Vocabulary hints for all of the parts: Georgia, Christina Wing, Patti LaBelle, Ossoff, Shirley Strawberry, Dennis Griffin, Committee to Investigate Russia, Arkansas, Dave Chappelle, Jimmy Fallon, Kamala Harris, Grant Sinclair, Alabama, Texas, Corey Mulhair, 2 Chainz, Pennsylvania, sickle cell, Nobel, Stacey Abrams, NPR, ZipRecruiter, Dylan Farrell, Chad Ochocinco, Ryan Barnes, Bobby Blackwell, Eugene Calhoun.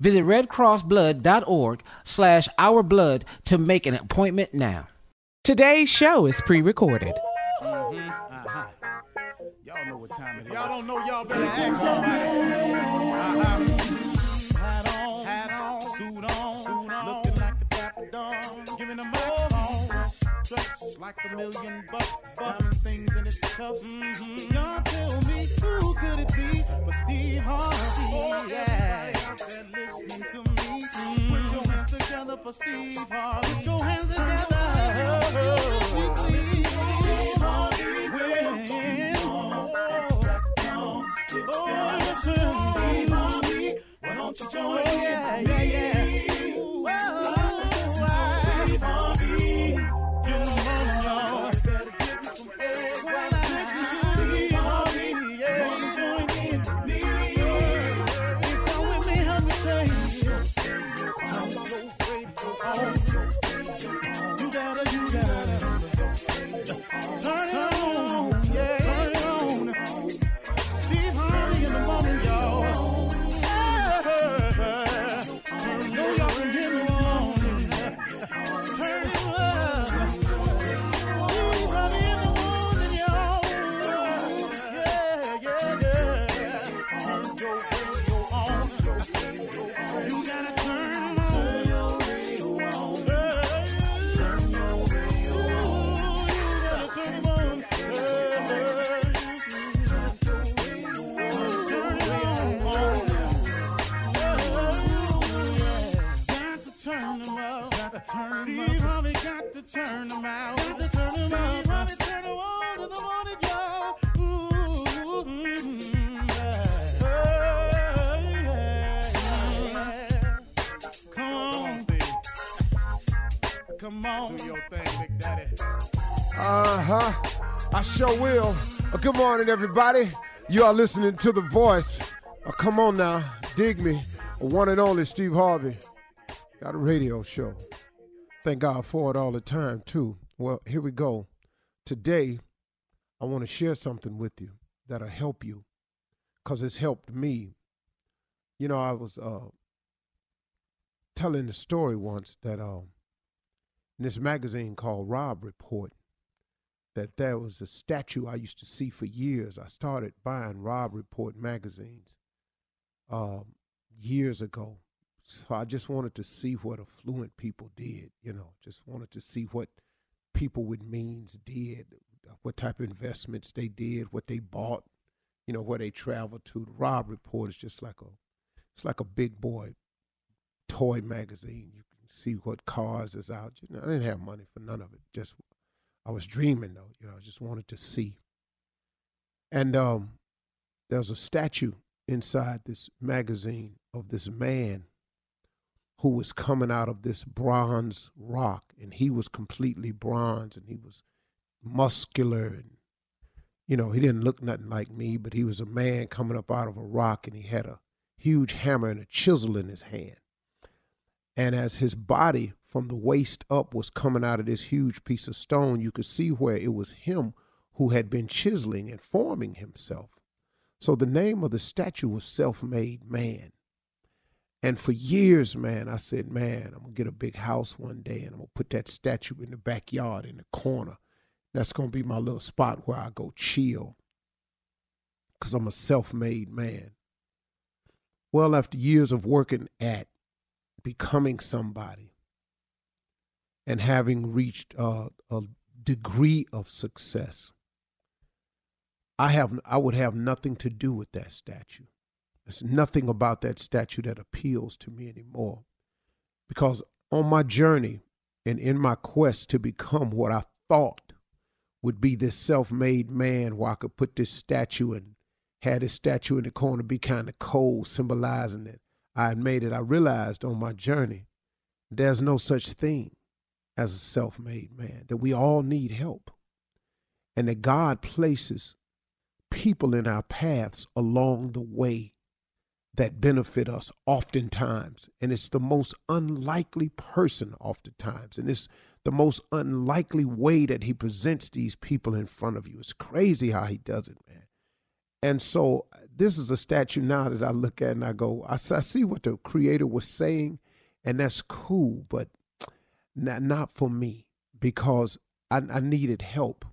Visit redcrossblood.org/ourblood to make an appointment now. Today's show is pre-recorded. Y'all know what time it is. Y'all don't know, y'all better ask somebody. Hat on, suit on, looking like the Dapper Don, giving them all on, dressed like $1 million bucks, things in its cuffs. Mm-hmm. Y'all tell me, who could it be but Steve Harvey? Oh, yeah. Listening to me, put your hands together for Steve Harvey. Put your hands together. Steve Harvey, why don't you join me? Steve Harvey, get on y'all. Better give me some eggs. Steve Harvey, why don't you join me? Turn them out. Got to turn them out. Mommy, turn them on in the morning, y'all. Ooh, yeah. Oh, yeah. Come on, Steve. Come on. Do your thing, Big Daddy. I sure will. Good morning, everybody. You are listening to The Voice. Come on now. Dig me. One and only Steve Harvey. Got a radio show. Thank God for it all the time, too. Well, here we go. Today, I want to share something with you that'll help you, because it's helped me. You know, I was telling the story once that in this magazine called Robb Report that there was a statue I used to see for years. I started buying Robb Report magazines years ago. So I just wanted to see what affluent people did, you know, just wanted to see what people with means did, what type of investments they did, what they bought, you know, where they traveled to. The Robb Report is just like a big boy toy magazine. You can see what cars is out. You know, I didn't have money for none of it. Just, I was dreaming though, you know, I just wanted to see. And there was a statue inside this magazine of this man who was coming out of this bronze rock, and he was completely bronze, and he was muscular, and, you know, he didn't look nothing like me, but he was a man coming up out of a rock, and he had a huge hammer and a chisel in his hand. And as his body from the waist up was coming out of this huge piece of stone, you could see where it was him who had been chiseling and forming himself. So the name of the statue was Self-Made Man. And for years, man, I said, man, I'm going to get a big house one day, and I'm going to put that statue in the backyard in the corner. That's going to be my little spot where I go chill, because I'm a self-made man. Well, after years of working at becoming somebody and having reached a degree of success, I would have nothing to do with that statue. There's nothing about that statue that appeals to me anymore, because on my journey and in my quest to become what I thought would be this self-made man, where I could put this statue and had this statue in the corner, be kind of cold, symbolizing that I had made it. I realized on my journey, there's no such thing as a self-made man, that we all need help, and that God places people in our paths along the way that benefit us oftentimes. And it's the most unlikely person oftentimes. And it's the most unlikely way that he presents these people in front of you. It's crazy how he does it, man. And so this is a statue now that I look at and I go, I see what the creator was saying, and that's cool, but not for me, because I needed help.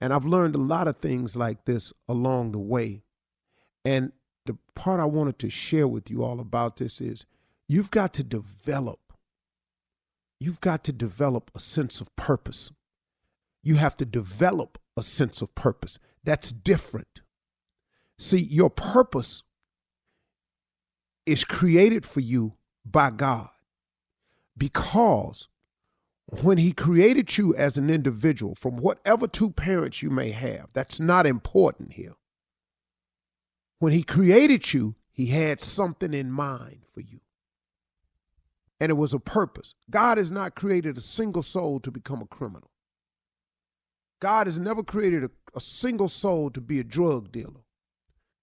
And I've learned a lot of things like this along the way. And the part I wanted to share with you all about this is you've got to develop a sense of purpose. You have to develop a sense of purpose. That's different. See, your purpose is created for you by God, because when he created you as an individual from whatever two parents you may have, that's not important here. When he created you, he had something in mind for you. And it was a purpose. God has not created a single soul to become a criminal. God has never created a single soul to be a drug dealer.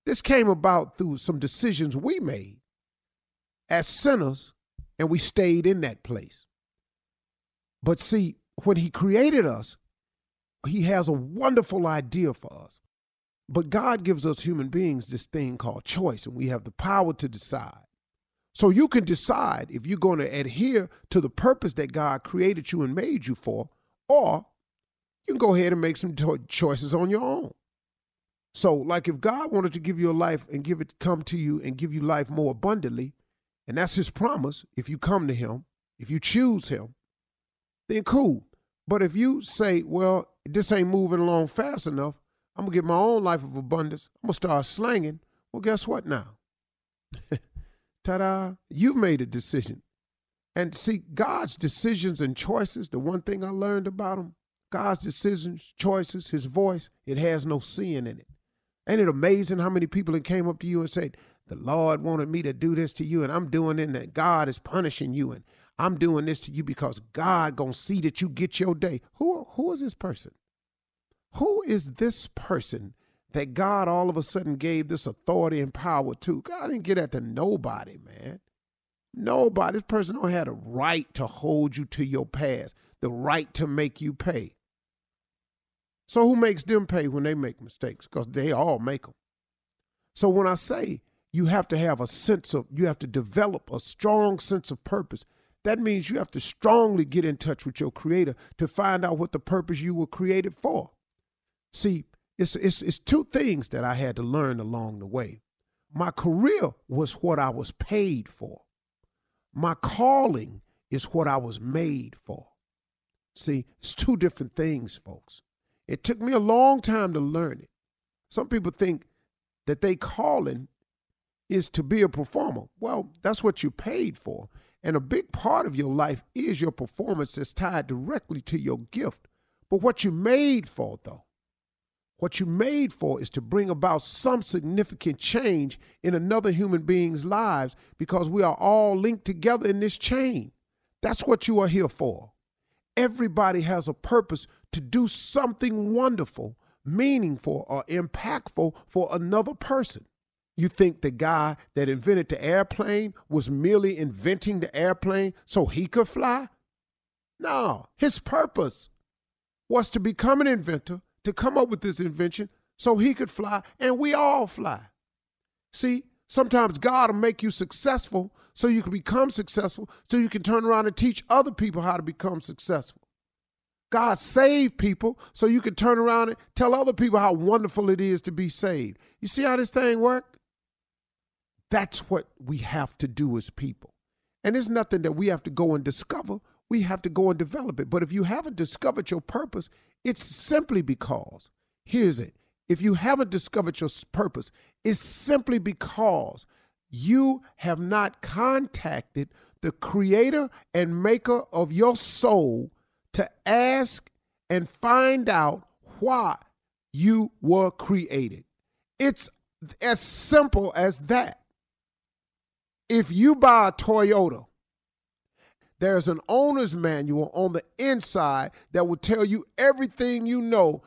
This came about through some decisions we made as sinners, and we stayed in that place. But see, when he created us, he has a wonderful idea for us. But God gives us human beings this thing called choice, and we have the power to decide. So you can decide if you're going to adhere to the purpose that God created you and made you for, or you can go ahead and make some choices on your own. So like if God wanted to give you a life and come to you and give you life more abundantly, and that's his promise, if you come to him, if you choose him, then cool. But if you say, well, this ain't moving along fast enough, I'm going to get my own life of abundance, I'm going to start slanging. Well, guess what now? Ta-da. You've made a decision. And see, God's decisions and choices, the one thing I learned about him, God's decisions, choices, his voice, it has no sin in it. Ain't it amazing how many people that came up to you and said, the Lord wanted me to do this to you, and I'm doing it, and God is punishing you, and I'm doing this to you because God going to see that you get your day. Who is this person? Who is this person that God all of a sudden gave this authority and power to? God didn't give that to nobody, man. Nobody. This person don't have the right to hold you to your past, the right to make you pay. So who makes them pay when they make mistakes? Because they all make them. So when I say you have to develop a strong sense of purpose, That means you have to strongly get in touch with your creator to find out what the purpose you were created for. See, it's two things that I had to learn along the way. My career was what I was paid for. My calling is what I was made for. See, it's two different things, folks. It took me a long time to learn it. Some people think that they calling is to be a performer. Well, that's what you're paid for. And a big part of your life is your performance that's tied directly to your gift. But what you made for, though, what you made for is to bring about some significant change in another human being's lives, because we are all linked together in this chain. That's what you are here for. Everybody has a purpose to do something wonderful, meaningful, or impactful for another person. You think the guy that invented the airplane was merely inventing the airplane so he could fly? No, his purpose was to become an inventor, to come up with this invention so he could fly, and we all fly. See, sometimes God will make you successful so you can become successful, so you can turn around and teach other people how to become successful. God saved people so you can turn around and tell other people how wonderful it is to be saved. You see how this thing works? That's what we have to do as people. And it's nothing that we have to go and discover. We have to go and develop it. But if you haven't discovered your purpose, it's simply because, here's it, if you haven't discovered your purpose, it's simply because you have not contacted the creator and maker of your soul to ask and find out why you were created. It's as simple as that. If you buy a Toyota, there's an owner's manual on the inside that will tell you everything you know,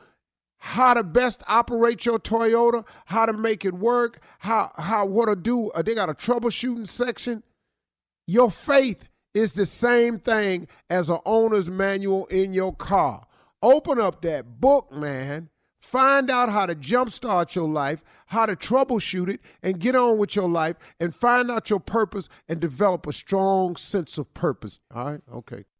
how to best operate your Toyota, how to make it work, how what to do. They got a troubleshooting section. Your faith is the same thing as an owner's manual in your car. Open up that book, man. Find out how to jumpstart your life, how to troubleshoot it, and get on with your life, and find out your purpose and develop a strong sense of purpose. All right? Okay.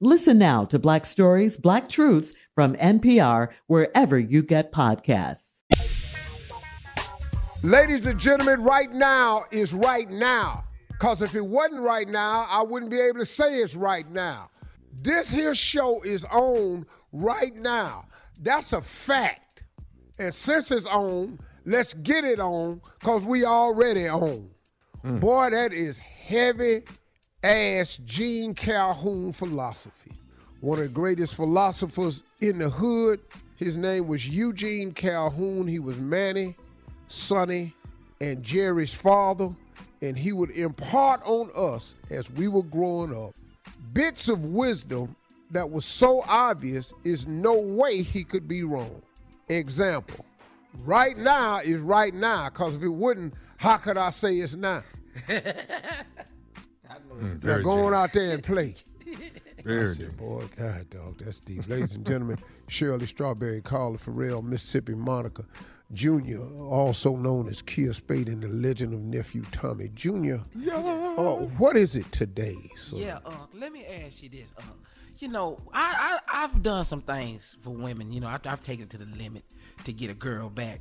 Listen now to Black Stories, Black Truths from NPR, wherever you get podcasts. Ladies and gentlemen, right now is right now. Because if it wasn't right now, I wouldn't be able to say it's right now. This here show is on right now. That's a fact. And since it's on, let's get it on, because we already on. Boy, that is heavy-ass Gene Calhoun philosophy. One of the greatest philosophers in the hood. His name was Eugene Calhoun. He was Manny, Sonny, and Jerry's father. And he would impart on us, as we were growing up, bits of wisdom that was so obvious is no way he could be wrong. Example. Right now is right now, because if it wouldn't, how could I say it's now? They're going out there and play. I said, boy, God, dog, that's deep. Ladies and gentlemen, Shirley Strawberry, Carla Farrell, Mississippi Monica, Jr., also known as Keir Spade in The Legend of Nephew Tommy Jr. Yeah. What is it today? So? Yeah, let me ask you this. You know, I've done some things for women. You know, I've taken it to the limit to get a girl back.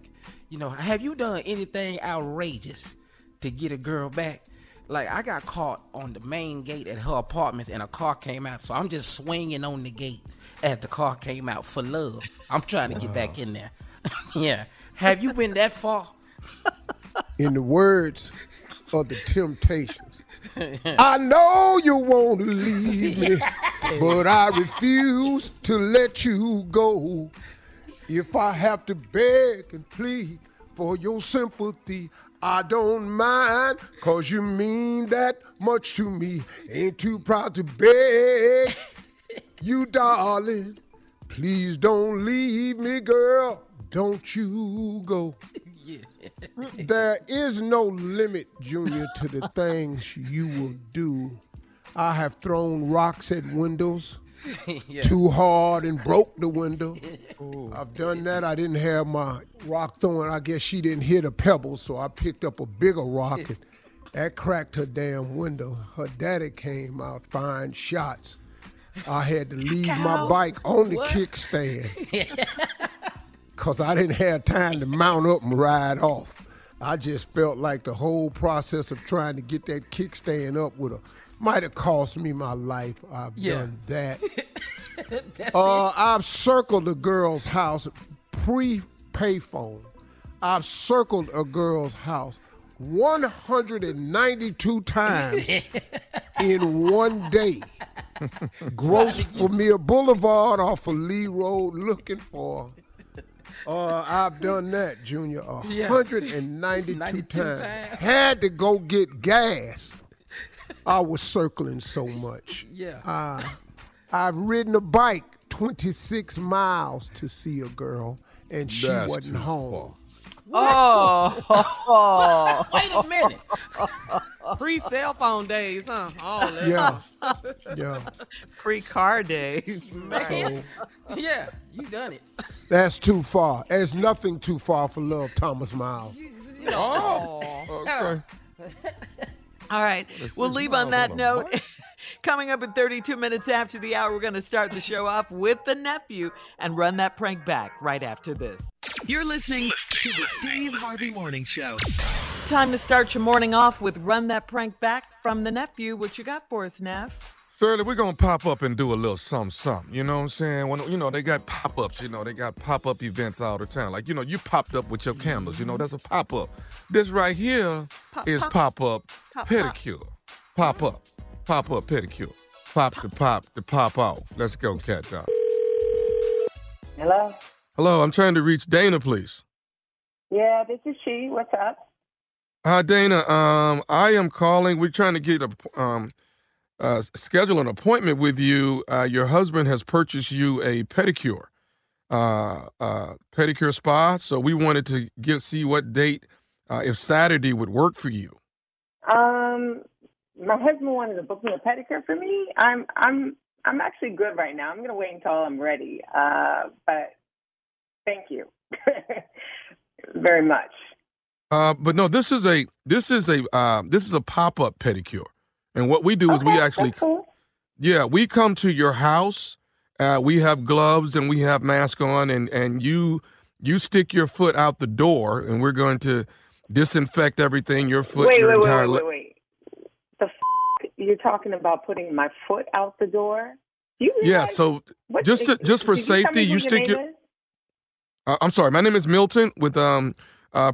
You know, have you done anything outrageous to get a girl back? Like, I got caught on the main gate at her apartment and a car came out. So I'm just swinging on the gate as the car came out for love. I'm trying to get back in there. Yeah. Have you been that far? In the words of the Temptations, I know you want to leave me, but I refuse to let you go. If I have to beg and plead for your sympathy, I don't mind, cause you mean that much to me. Ain't too proud to beg you, darling. Please don't leave me, girl. Don't you go. Yeah. There is no limit, Junior, to the things you will do. I have thrown rocks at windows too hard and broke the window. Ooh. I've done that. I didn't have my rock throwing. I guess she didn't hit a pebble, so I picked up a bigger rock, and that cracked her damn window. Her daddy came out firing shots. I had to leave my bike on the kickstand. Because I didn't have time to mount up and ride off. I just felt like the whole process of trying to get that kickstand up might have cost me my life. I've done that. I've circled a girl's house pre-payphone. I've circled a girl's house 192 times in one day. Gross Premier Boulevard off of Lee Road looking for... I've done that, Junior, 192 times. Had to go get gas. I was circling so much. Yeah. I've ridden a bike 26 miles to see a girl, and she wasn't home. Oh. Wait a minute. Free cell phone days, huh? All that. Yeah. Free car days. Man. So, you done it. That's too far. There's nothing too far for love, Thomas Miles. Oh, okay. All right. We'll leave on that note. Coming up in 32 minutes after the hour, we're going to start the show off with the nephew and run that prank back right after this. You're listening to the Steve Harvey Morning Show. Time to start your morning off with Run That Prank Back from the nephew. What you got for us, Neff? Shirley, we're going to pop up and do a little something. You know what I'm saying? When, you know, they got pop-ups. You know, they got pop-up events all the time. Like, you know, you popped up with your candles. You know, that's a pop-up. This right here is pop-up pedicure. Pop-up. Pop-up pedicure. Pop the pop to pop out. Let's go, cat dog. Hello? Hello, I'm trying to reach Dana, please. Yeah, this is she. What's up? Hi, Dana. I am calling. We're trying to get schedule an appointment with you. Your husband has purchased you a pedicure spa. So we wanted to see what date, if Saturday would work for you. My husband wanted to book me a pedicure for me. I'm actually good right now. I'm going to wait until I'm ready. But thank you very much. But no, this is a pop-up pedicure. And what we do is we actually, we come to your house. We have gloves and we have masks on, and you stick your foot out the door, and we're going to disinfect everything, your foot. Wait. You're talking about putting my foot out the door? So just for safety, you stick your... I'm sorry. My name is Milton with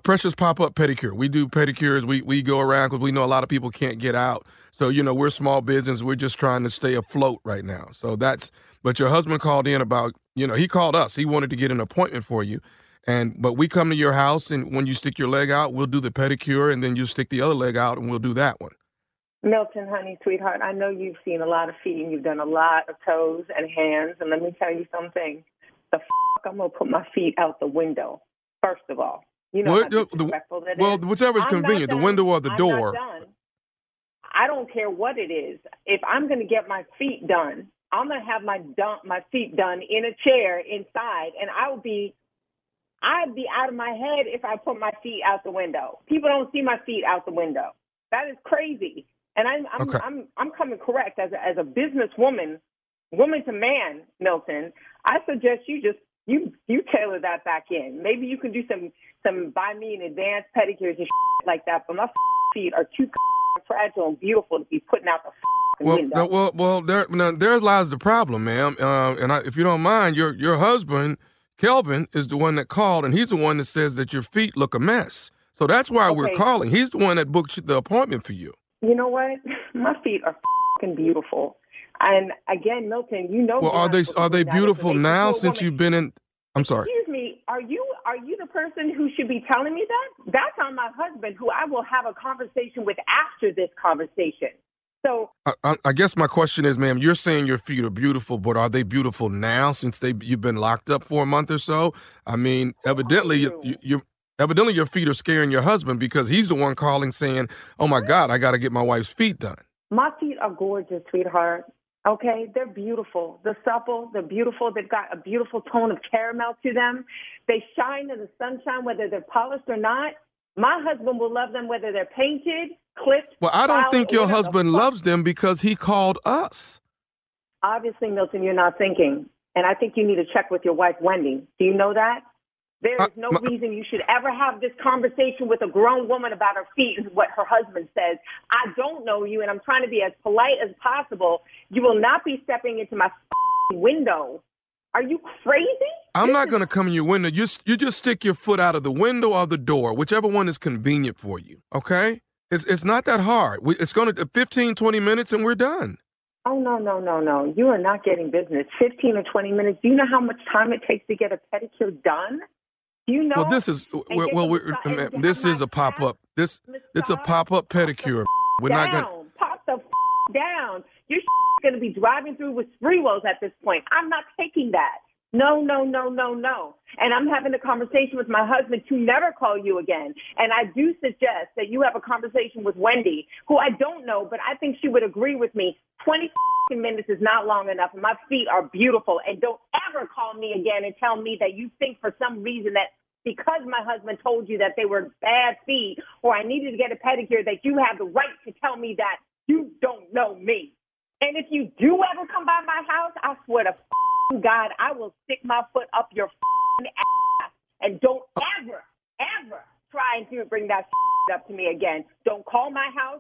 Precious Pop-Up Pedicure. We do pedicures. We go around because we know a lot of people can't get out. So, you know, we're small business. We're just trying to stay afloat right now. But your husband called in about, you know, he called us. He wanted to get an appointment for you. But we come to your house, and when you stick your leg out, we'll do the pedicure, and then you stick the other leg out, and we'll do that one. Milton, honey, sweetheart, I know you've seen a lot of feet, and you've done a lot of toes and hands. And let me tell you something. I'm going to put my feet out the window, first of all. You know how disrespectful that is. Well, whichever is convenient, the window or the door. I don't care what it is. If I'm going to get my feet done, I'm going to have my feet done in a chair inside, and I'll be I'd be out of my head if I put my feet out the window. People don't see my feet out the window. That is crazy. And I'm coming correct as a businesswoman, woman to man, Milton. I suggest you tailor that back in. Maybe you can do some buy me in advance pedicures and shit like that. But my feet are too fragile and beautiful to be putting out the. There lies the problem, ma'am. And if you don't mind, your husband, Kelvin, is the one that called, and he's the one that says that your feet look a mess. So that's why we're calling. He's the one that booked the appointment for you. You know what? My feet are fucking beautiful. And again, Milton, you know. Well, are they beautiful now since you've been in? I'm sorry. Excuse me. Are you the person who should be telling me that? That's on my husband, who I will have a conversation with after this conversation. So I guess my question is, ma'am, you're saying your feet are beautiful, but are they beautiful now since you've been locked up for a month or so? I mean, evidently, evidently your feet are scaring your husband because he's the one calling saying, oh, my God, I got to get my wife's feet done. My feet are gorgeous, sweetheart. Okay, they're beautiful. They're supple. They're beautiful. They've got a beautiful tone of caramel to them. They shine in the sunshine, whether they're polished or not. My husband will love them whether they're painted, clipped. Well, I don't think your husband loves them because he called us. Obviously, Milton, you're not thinking. And I think you need to check with your wife, Wendy. Do you know that? There is no reason you should ever have this conversation with a grown woman about her feet and what her husband says. I don't know you, and I'm trying to be as polite as possible. You will not be stepping into my window. Are you crazy? I'm not going to come in your window. You just stick your foot out of the window or the door, whichever one is convenient for you, okay? It's not that hard. It's going to 15, 20 minutes, and we're done. Oh, no. You are not getting business. 15 or 20 minutes. Do you know how much time it takes to get a pedicure done? Do you know? Well, this is a pop-up. It's a pop-up pedicure. We're not going to... Pop the down. You're going to be driving through with freewheels at this point. I'm not taking that. No. And I'm having a conversation with my husband to never call you again. And I do suggest that you have a conversation with Wendy, who I don't know, but I think she would agree with me. 20 minutes is not long enough. My feet are beautiful. And don't ever call me again and tell me that you think for some reason that because my husband told you that they were bad feet or I needed to get a pedicure, that you have the right to tell me that you don't know me. And if you do ever come by my house, I swear to God, I will stick my foot up your ass. And don't ever, ever try and bring that up to me again. Don't call my house.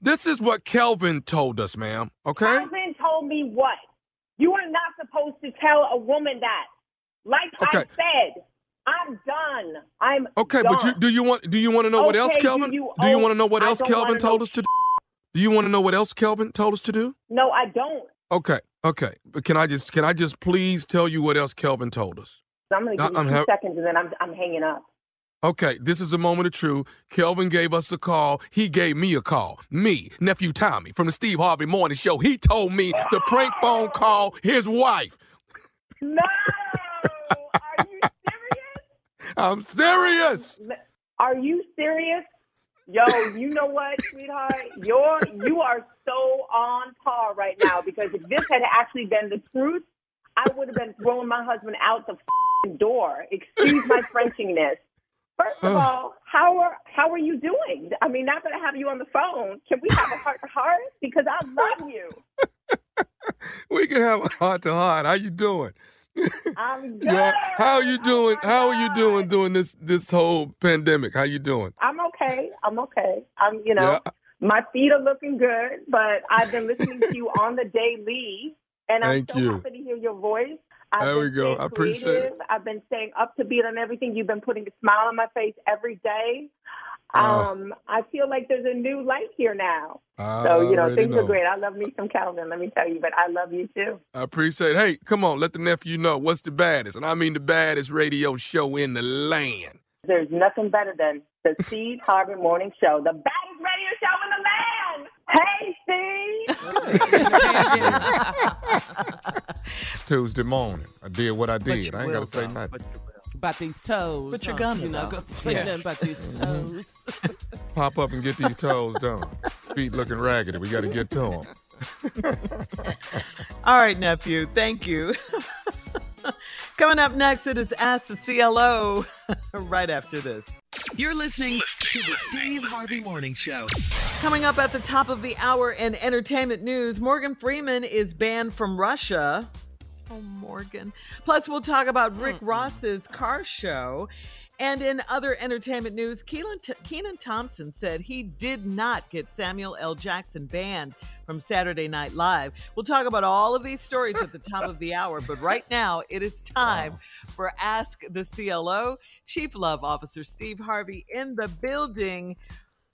This is what Kelvin told us, ma'am. Okay. Kelvin told me what? You are not supposed to tell a woman that. I said, I'm done. I'm okay. Done. But do you want to know what else, Kelvin? Do you want to know what else Kelvin told us to do? Do you want to know what else Kelvin told us to do? No, I don't. Okay. But can I just please tell you what else Kelvin told us? I'm going to give you 2 seconds and then I'm hanging up. Okay, this is a moment of truth. Kelvin gave us a call. He gave me a call. Me, nephew Tommy, from the Steve Harvey Morning Show. He told me to prank phone call his wife. No! Are you serious? I'm serious. Are you serious? Yo, you know what, sweetheart? You are so on par right now because if this had actually been the truth, I would have been throwing my husband out the f***ing door. Excuse my Frenchiness. First of all, how are you doing? I mean, not that I have you on the phone. Can we have a heart-to-heart? Because I love you. We can have a heart-to-heart. How you doing? I'm good. Yeah. How are you doing? How are you doing this whole pandemic? How you doing? I'm okay. My feet are looking good, but I've been listening to you on the daily, and I'm happy to hear your voice. I appreciate it. I've been staying up to beat on everything. You've been putting a smile on my face every day. I feel like there's a new light here now. Things are great. I love me some Calvin, let me tell you, but I love you too. I appreciate it. Hey, come on, let the nephew know what's the baddest, and I mean the baddest radio show in the land. There's nothing better than the Steve Harvey Morning Show, the baddest radio show in the land. Hey, Steve. Tuesday morning, I did what I did. I ain't got to say nothing. About these toes. Put your gum in there. Say nothing about these toes. Pop up and get these toes done. Feet looking raggedy. We got to get to them. All right, nephew. Thank you. Coming up next, it is Ask the CLO right after this. You're listening to the Steve Harvey Morning Show. Coming up at the top of the hour in entertainment news, Morgan Freeman is banned from Russia. Oh, Morgan. Plus, we'll talk about Rick Ross's car show. And in other entertainment news, Kenan Thompson said he did not get Samuel L. Jackson banned from Saturday Night Live. We'll talk about all of these stories at the top of the hour. But right now, it is time for Ask the CLO. Chief Love Officer Steve Harvey in the building.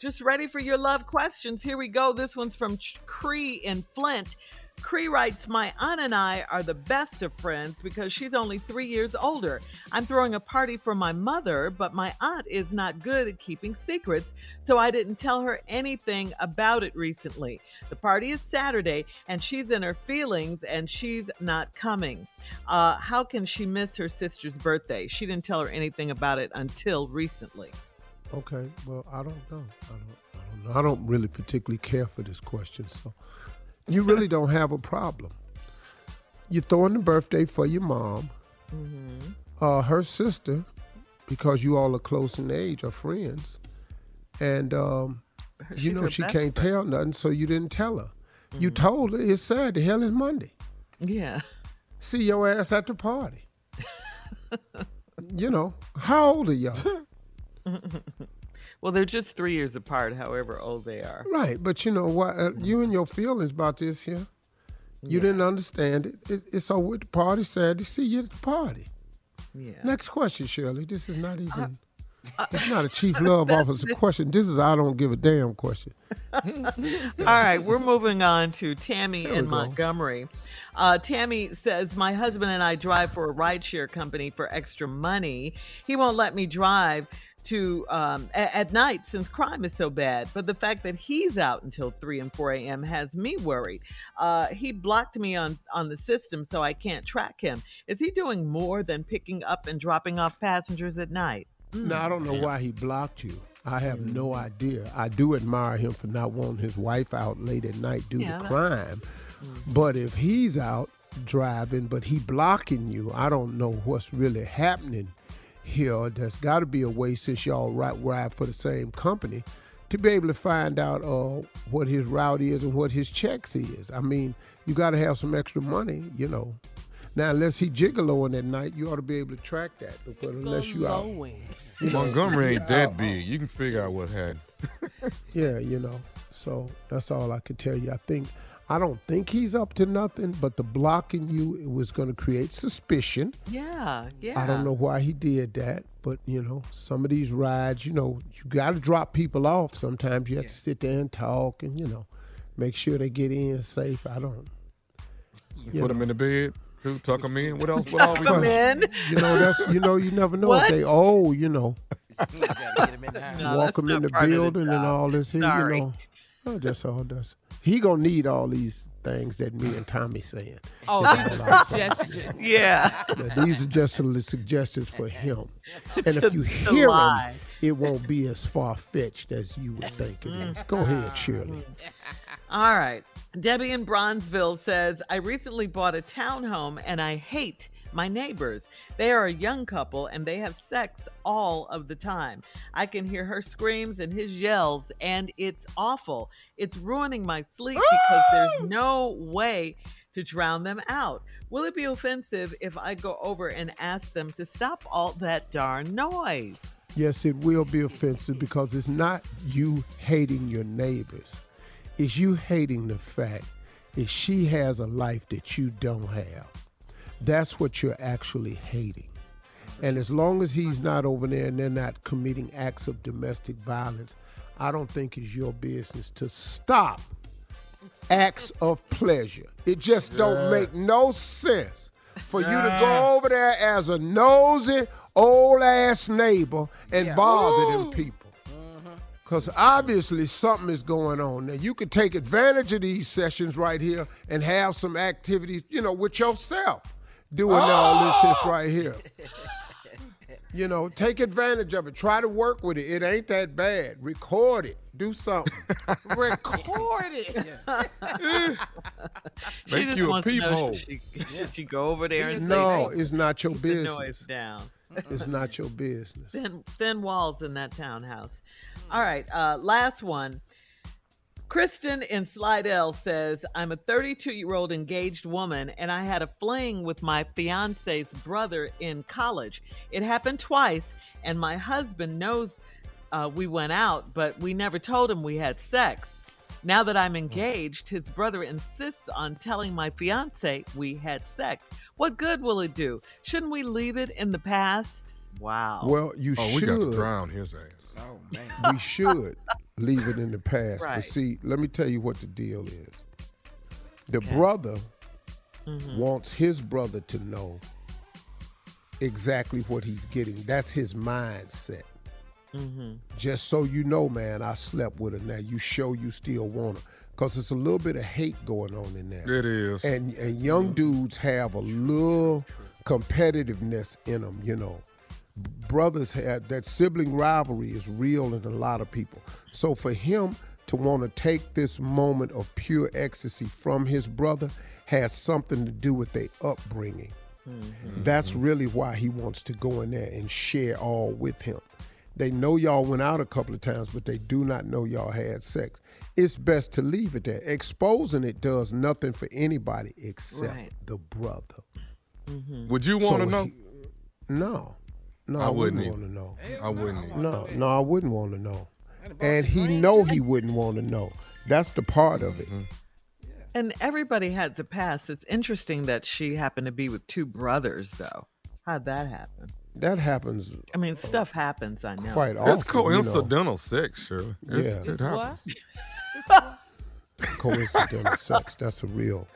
Just ready for your love questions. Here we go. This one's from Cree in Flint. Cree writes, my aunt and I are the best of friends because she's only 3 years older. I'm throwing a party for my mother, but my aunt is not good at keeping secrets, so I didn't tell her anything about it recently. The party is Saturday, and she's in her feelings, and she's not coming. How can she miss her sister's birthday? She didn't tell her anything about it until recently. Okay, well, I don't know. I don't really particularly care for this question, so... You really don't have a problem. You're throwing the birthday for your mom. Mm-hmm. Her sister, because you all are close in age, are friends. And you know she can't tell nothing, so you didn't tell her. Mm-hmm. You told her it's Saturday, hell is Monday. Yeah. See your ass at the party. You know, how old are y'all? Well, they're just 3 years apart, however old they are. Right, but you know what? You and your feelings about this here. You didn't understand it. It's over the party Saturday. See you at the party. Yeah. Next question, Shirley. This is not even, it's not a Chief Love Officer question. This is I don't give a damn question. All right, we're moving on to Tammy in Montgomery. Tammy says, my husband and I drive for a rideshare company for extra money. He won't let me drive at night since crime is so bad. But the fact that he's out until 3 and 4 a.m. has me worried. He blocked me on the system, so I can't track him. Is he doing more than picking up and dropping off passengers at night? Mm. No, I don't know why he blocked you. I have no idea. I do admire him for not wanting his wife out late at night due to crime. Mm. But if he's out driving, but he blocking you, I don't know what's really happening here. There's got to be a way, since y'all ride for the same company, to be able to find out what his route is and what his checks is. I mean, you got to have some extra money, you know. Now, unless he gigoloing at night, you ought to be able to track that. But unless you out, Montgomery ain't that big. You can figure out what happened. Yeah, you know. So that's all I could tell you. I don't think he's up to nothing, but the blocking you, it was going to create suspicion. Yeah, yeah. I don't know why he did that, but, you know, some of these rides, you know, you got to drop people off. Sometimes you have to sit there and talk and, you know, make sure they get in safe. Put them in the bed, tuck them in. What else? Tuck them in. You never know if they old, you know. You gotta get them in the house. Walk them in the building and all this here, you know. Oh, that's all that's. He gonna need all these things that me and Tommy saying. Oh, these are suggestions. Yeah. Now, these are just some suggestions for him. And if you hear him, it won't be as far-fetched as you would think it is. Go ahead, Shirley. All right. Debbie in Bronzeville says, I recently bought a townhome and I hate my neighbors. They are a young couple and they have sex all of the time. I can hear her screams and his yells, and it's awful. It's ruining my sleep because there's no way to drown them out. Will it be offensive if I go over and ask them to stop all that darn noise? Yes, it will be offensive because it's not you hating your neighbors. It's you hating the fact that she has a life that you don't have. That's what you're actually hating. And as long as he's not over there and they're not committing acts of domestic violence, I don't think it's your business to stop acts of pleasure. It just don't make no sense for you to go over there as a nosy, old-ass neighbor and bother them people. Because obviously something is going on. Now, you could take advantage of these sessions right here and have some activities, you know, with yourself. Doing all this shit right here. You know, take advantage of it. Try to work with it. It ain't that bad. Record it. Do something. Record it. Make you a peephole. Should you go over there and no, say, hey, it's not your business. The noise down. It's not your business. Thin walls in that townhouse. All right, last one. Kristen in Slidell says, I'm a 32-year-old engaged woman, and I had a fling with my fiance's brother in college. It happened twice, and my husband knows we went out, but we never told him we had sex. Now that I'm engaged, his brother insists on telling my fiance we had sex. What good will it do? Shouldn't we leave it in the past? Wow. Well, you should. We got to drown his ass. Oh, man. We should leave it in the past. Right. But see, let me tell you what the deal is. The brother wants his brother to know exactly what he's getting. That's his mindset. Mm-hmm. Just so you know, man, I slept with her. Now you show you still want her. Because it's a little bit of hate going on in there. It is. And young dudes have a little competitiveness in them, you know. Brothers have that sibling rivalry is real in a lot of people. So for him to want to take this moment of pure ecstasy from his brother has something to do with their upbringing. Mm-hmm. That's really why he wants to go in there and share all with him. They know y'all went out a couple of times, but they do not know y'all had sex. It's best to leave it there. Exposing it does nothing for anybody except the brother. Mm-hmm. Would you want to know? No, I wouldn't want to know. I wouldn't. No, I wouldn't want to know. And he know he wouldn't want to know. That's the part of it. And everybody had the past. It's interesting that she happened to be with two brothers, though. How'd that happen? That happens. I mean, stuff happens, I know. Quite often. It's coincidental sex, Shirley. It's what? Coincidental sex. That's a real.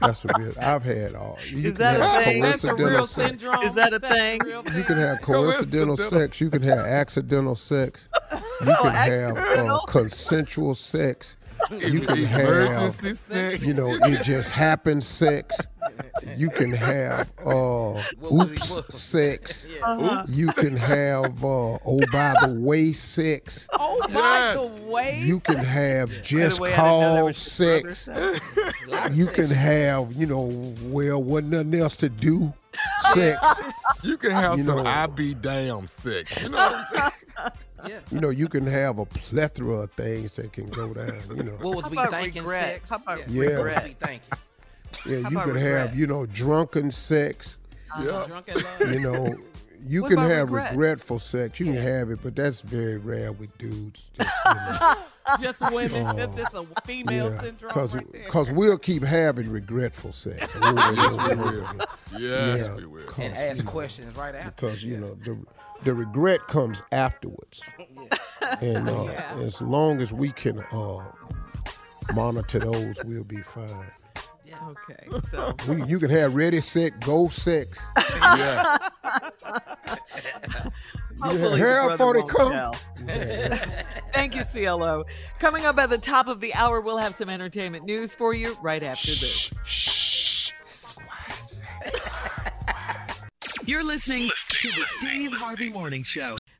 I've had all. Is that a thing? That's a real syndrome. Is that a thing? You can have coincidental sex. You can have accidental sex. You can have consensual sex. You can have, sex. You know, it just happens sex. You can have oops sex. You can have oh by the way sex. Oh by the way. You can have just call sex. You can have, you know, well, wasn't nothing else to do sex. You can have some I be damn sex. You know what I'm saying? Yeah. You know, you can have a plethora of things that can go down, you know. What was we thinking sex? How about regret? We thinking? Yeah, you could have, you know, drunken sex. Drunken love. You know, you can have regretful sex. You can have it, but that's very rare with dudes. Just, you know. Just women. That's just a female syndrome right there. Because we'll keep having regretful sex. Yes, we will. Yes, we will. And ask questions right after. Because, you know, the regret comes afterwards. And as long as we can monitor those, we'll be fine. Okay, so you can have ready, set, go sex. Yeah. Hair up for the come. Thank you, CLO. Coming up at the top of the hour, we'll have some entertainment news for you right after this. You're listening to the Steve Harvey Morning Show.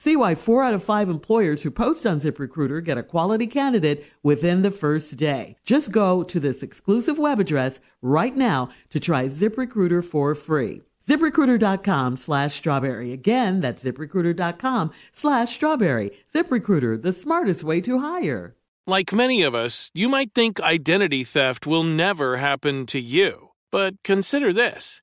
See why 4 out of 5 employers who post on ZipRecruiter get a quality candidate within the first day. Just go to this exclusive web address right now to try ZipRecruiter for free. ZipRecruiter.com/strawberry. Again, that's ZipRecruiter.com/strawberry. ZipRecruiter, the smartest way to hire. Like many of us, you might think identity theft will never happen to you. But consider this.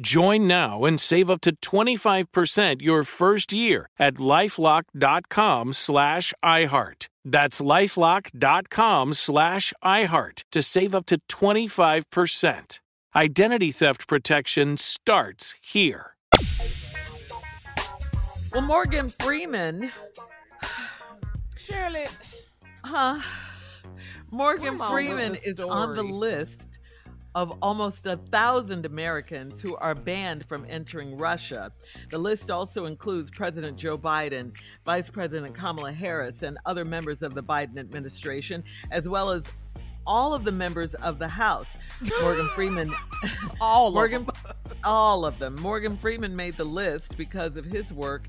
Join now and save up to 25% your first year at LifeLock.com/iHeart. That's LifeLock.com/iHeart to save up to 25%. Identity theft protection starts here. Well, Morgan Freeman. Shirley. Morgan Freeman is on the list of almost 1,000 Americans who are banned from entering Russia. The list also includes President Joe Biden, Vice President Kamala Harris, and other members of the Biden administration, as well as all of the members of the House. Morgan Freeman, all of them. Morgan Freeman made the list because of his work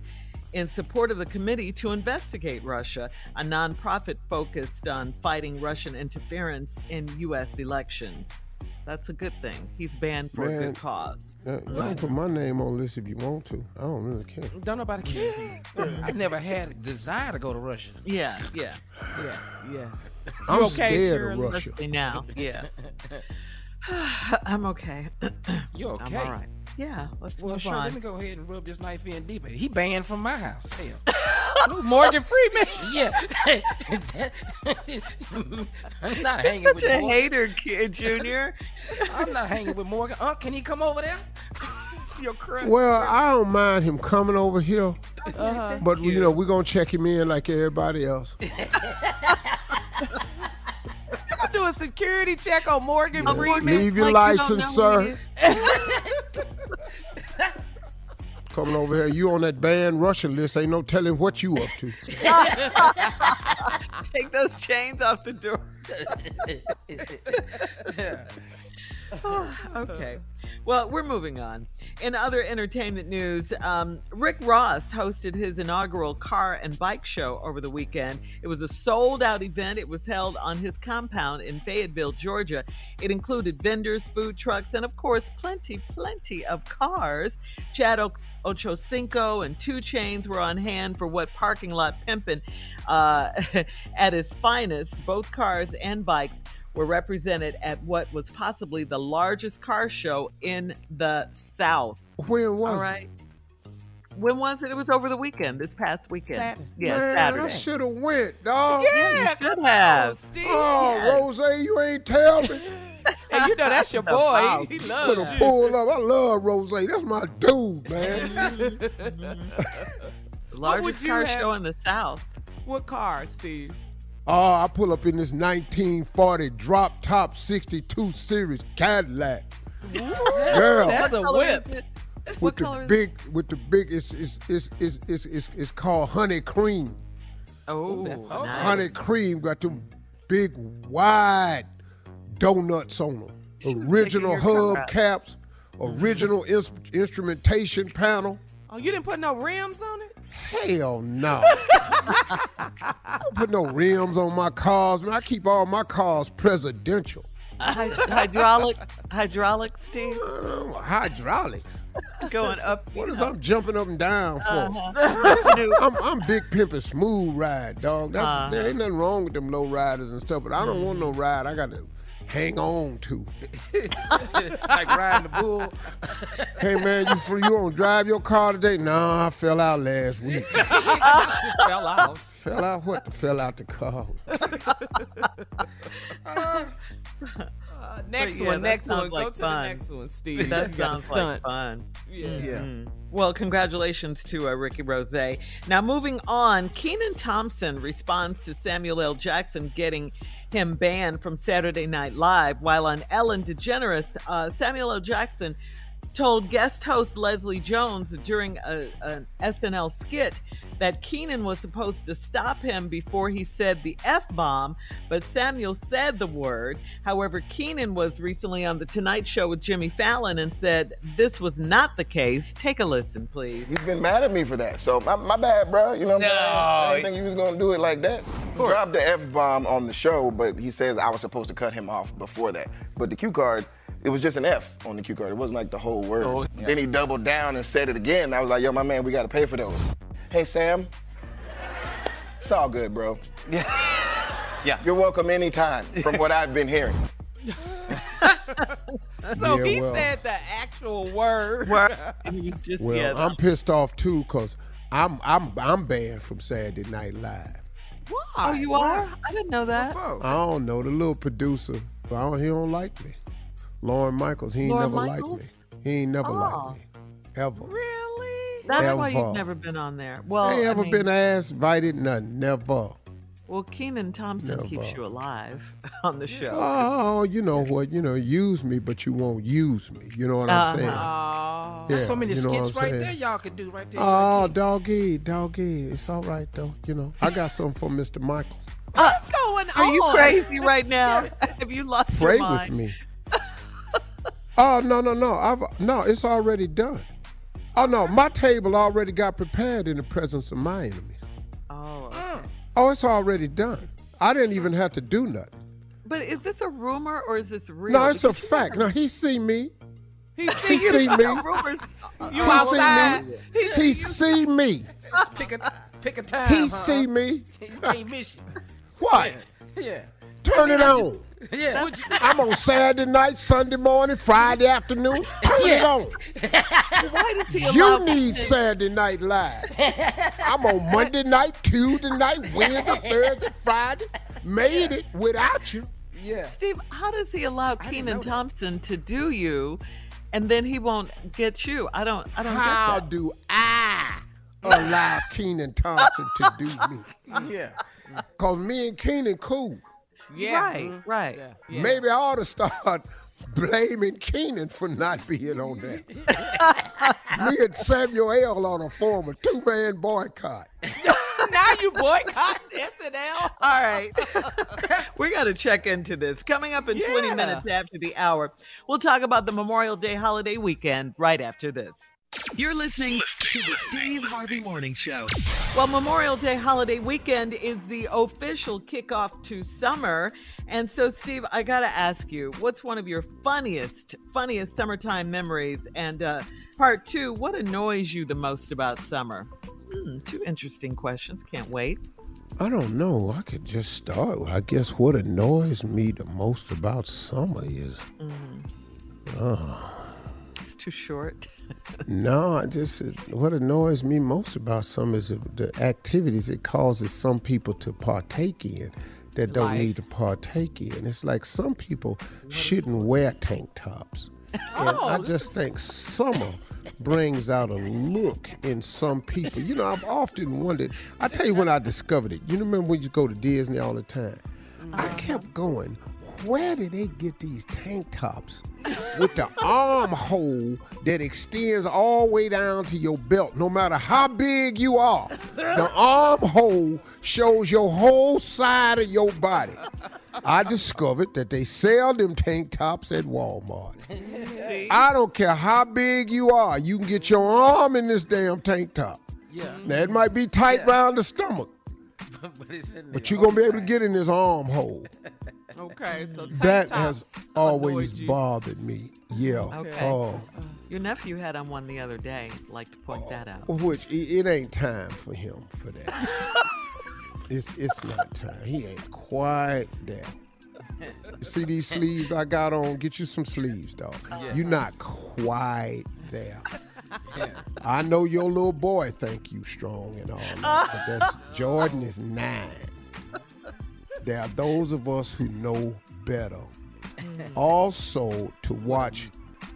in support of the Committee to Investigate Russia, a nonprofit focused on fighting Russian interference in U.S. elections. That's a good thing. He's banned for a good cause. You can put my name on this if you want to. I don't really care. Don't nobody care. I never had a desire to go to Russia. Yeah. I'm scared of Russia. Now. Yeah. I'm okay. You're okay. I'm all right. Yeah, let's move on. Well, sure, let me go ahead and rub this knife in deeper. He banned from my house. Hell. Morgan Freeman? Yeah. I'm not hanging with Morgan. Such a hater, kid, Junior. I'm not hanging with Morgan. Can he come over there? You're crazy. Well, I don't mind him coming over here. But, you know, we're going to check him in like everybody else. Do a security check on Morgan Freeman. Leave your license, sir. Coming over here, you on that banned Russian list. Ain't no telling what you up to. Take those chains off the door. Okay. Well, we're moving on. In other entertainment news, Rick Ross hosted his inaugural car and bike show over the weekend. It was a sold-out event. It was held on his compound in Fayetteville, Georgia. It included vendors, food trucks, and, of course, plenty of cars. Chad Ochocinco and 2 Chainz were on hand for what parking lot pimping at his finest. Both cars and bikes were represented at what was possibly the largest car show in the South. Where was it? All right. When was it? It was over the weekend, this past weekend. Saturday. Yeah, man, Saturday. I should have went, dog. Yeah, you should have. Rose, you ain't tell me. And you know that's your boy. He loves you. Pull up. I love Rose. That's my dude, man. Largest car show in the South. What car, Steve? Oh, I pull up in this 1940 drop-top 62 series Cadillac. Girl, that's a whip. It's called Honey Cream. Oh, that's nice. Honey Cream got them big, wide donuts on them. Original hubcaps, original instrumentation panel. Oh, you didn't put no rims on it? Hell no. I don't put no rims on my cars. Man, I keep all my cars presidential. Hydraulics, Steve? Hydraulics? Going up. What is I'm jumping up and down for? I'm big pimpin' smooth ride, dog. There ain't nothing wrong with them low riders and stuff, but I don't want no ride. I got to hang on to. Like riding the bull. Hey, man, you gonna drive your car today? No, I fell out last week. Fell out? Fell out what? Fell out the car. Next one. Go to the next one, Steve. That sounds like fun. Yeah. Mm-hmm. Well, congratulations to Ricky Rose. Now, moving on, Kenan Thompson responds to Samuel L. Jackson getting him banned from Saturday Night Live, while on Ellen DeGeneres, Samuel L. Jackson told guest host Leslie Jones during an SNL skit that Kenan was supposed to stop him before he said the F-bomb, but Samuel said the word. However, Kenan was recently on The Tonight Show with Jimmy Fallon and said this was not the case. Take a listen, please. He's been mad at me for that, so my bad, bro. You know what I'm saying? I didn't think he was going to do it like that. He dropped the F-bomb on the show, but he says I was supposed to cut him off before that. But the cue card, it was just an F on the cue card. It wasn't like the whole word. Oh, yeah. Then he doubled down and said it again. I was like, yo, my man, we got to pay for those. Hey, Sam, it's all good, bro. Yeah. Yeah. You're welcome anytime, from what I've been hearing. So yeah, he said the actual word. He just I'm pissed off, too, because I'm banned from Saturday Night Live. Why? Oh, you are? I didn't know that. I don't know. The little producer, he don't like me. Lauren Michaels, he ain't liked me. He ain't never liked me, ever. Really? That's why you've never been on there. Well, I ain't ever been asked, invited, nothing, never. Well, Kenan Thompson keeps you alive on the show. Oh, you know what? You know, use me, but you won't use me. You know what I'm saying? Yeah, there's so many skits right there y'all could do right there. Oh, doggy. It's all right, though. You know, I got something for Mr. Michaels. What's going on? Are you crazy right now? Have you lost your mind? Pray with me. Oh, no. No, it's already done. Oh, no, my table already got prepared in the presence of my enemies. Oh, okay. Oh, it's already done. I didn't even have to do nothing. But is this a rumor or is this real? No, it's a fact. No, he see me. He see me. Rumors. You outside. He see me. Pick a time. He see me. He can't miss you. What? Yeah. Turn it on. Yeah. I'm on Saturday night, Sunday morning, Friday afternoon. Turn it on. You need Saturday Night Live. I'm on Monday night, Tuesday night, Wednesday, Thursday, Friday. Made it without you. Yeah. Steve, how does he allow Kenan Thompson to do you, and then he won't get you? I don't. How do I allow Kenan Thompson to do me? Yeah. Cause me and Kenan cool. Yeah. Right. Yeah. Maybe I ought to start blaming Kenan for not being on that. Me and Samuel L. on a form of two-man boycott. Now you boycott SNL? All right. We got to check into this. Coming up in 20 minutes after the hour, we'll talk about the Memorial Day holiday weekend right after this. You're listening to the Steve Harvey Morning Show. Well, Memorial Day holiday weekend is the official kickoff to summer. And so, Steve, I got to ask you, what's one of your funniest summertime memories? And part two, what annoys you the most about summer? Two interesting questions. Can't wait. I don't know. I could just start. I guess what annoys me the most about summer is... it's too short. No, what annoys me most about some is the activities it causes some people to partake in that don't need to partake in. It's like some people shouldn't wear tank tops. And I just think summer brings out a look in some people. You know, I've often wondered. I tell you when I discovered it. You remember when you go to Disney all the time? I kept going, where did they get these tank tops with the armhole that extends all the way down to your belt? No matter how big you are, the armhole shows your whole side of your body. I discovered that they sell them tank tops at Walmart. I don't care how big you are, you can get your arm in this damn tank top. Yeah. Now, it might be tight around the stomach, but you're going to be able to get in this armhole. Okay, so that has always bothered me. Yeah. Okay. Your nephew had on one the other day. I'd like to point that out. Which it ain't time for him for that. It's not time. He ain't quite there. See these sleeves I got on? Get you some sleeves, dog. Yeah. You're not quite there. Yeah. I know your little boy think you strong and all that, but Jordan is 9. There are those of us who know better. Also, to watch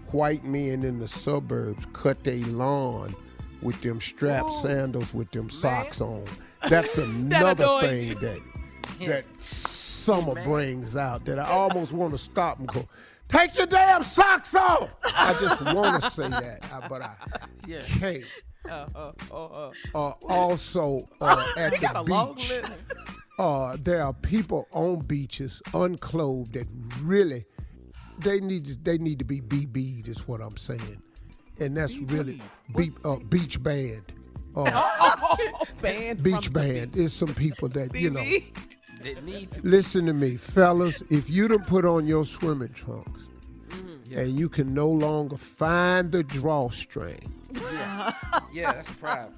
white men in the suburbs cut their lawn with them strap sandals with them socks on. That's another thing that summer brings out that I almost want to stop and go, take your damn socks off. I just want to say that, but I can't. At we got the a beach, long list. There are people on beaches unclothed that really they need to be BB'd is what I'm saying, and that's really beach banned. Beach band. There's some people that, you know, that need to listen to me, fellas. If you done put on your swimming trunks and you can no longer find the drawstring, that's a problem.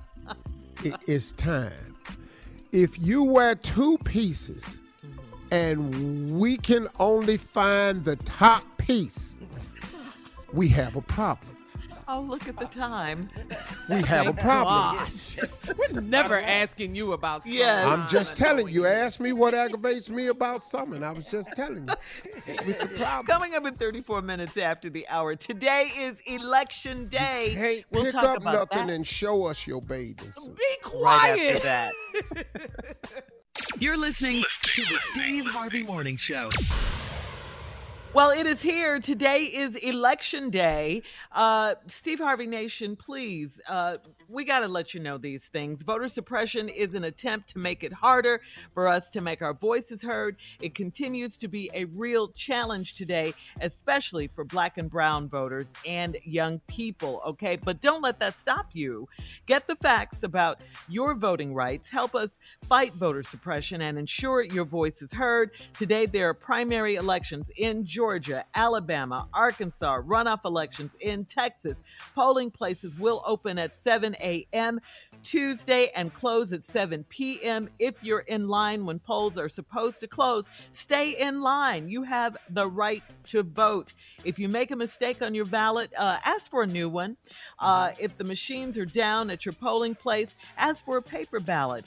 It's time. If you wear two pieces and we can only find the top piece, we have a problem. Oh, look at the time. We have a problem. We're never asking you about summer. Yeah. I'm just telling you. Ask me what aggravates me about summer, and I was just telling you. It's a problem. Coming up in 34 minutes after the hour, today is Election Day. Hey, we'll pick talk up about nothing that. And show us your bathing suit. Be quiet. Right after that. You're listening to the Steve Harvey Morning Show. Well, it is here. Today is Election Day. Steve Harvey Nation, please, we got to let you know these things. Voter suppression is an attempt to make it harder for us to make our voices heard. It continues to be a real challenge today, especially for Black and brown voters and young people, okay? But don't let that stop you. Get the facts about your voting rights. Help us fight voter suppression and ensure your voice is heard. Today, there are primary elections in Georgia, Alabama, Arkansas, runoff elections in Texas. Polling places will open at 7 a.m. Tuesday and close at 7 p.m. If you're in line when polls are supposed to close, stay in line. You have the right to vote. If you make a mistake on your ballot, ask for a new one. If the machines are down at your polling place, ask for a paper ballot.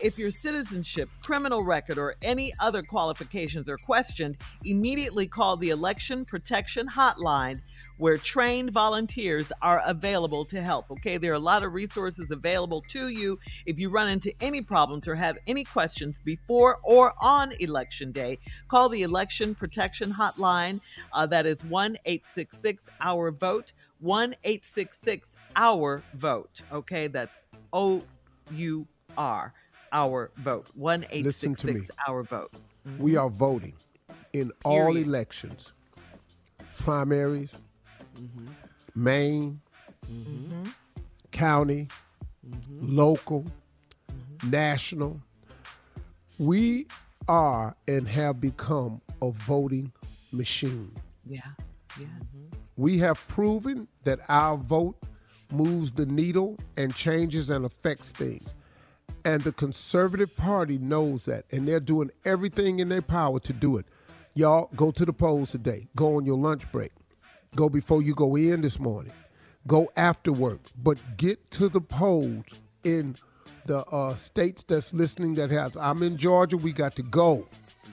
If your citizenship, criminal record, or any other qualifications are questioned, immediately call the Election Protection Hotline, where trained volunteers are available to help, okay? There are a lot of resources available to you if you run into any problems or have any questions before or on Election Day. Call the Election Protection Hotline. That is 1-866-OUR-VOTE, 1-866-OUR-VOTE, okay? That's O-U-R, OUR VOTE, 1-866-OUR-VOTE. We are voting in all elections, primaries, Maine, county, local, national. We are and have become a voting machine. We have proven that our vote moves the needle and changes and affects things. And the Conservative Party knows that, and they're doing everything in their power to do it. Y'all, go to the polls today. Go on your lunch break. Go before you go in this morning. Go after work. But get to the polls in the states that's listening that has. I'm in Georgia. We got to go.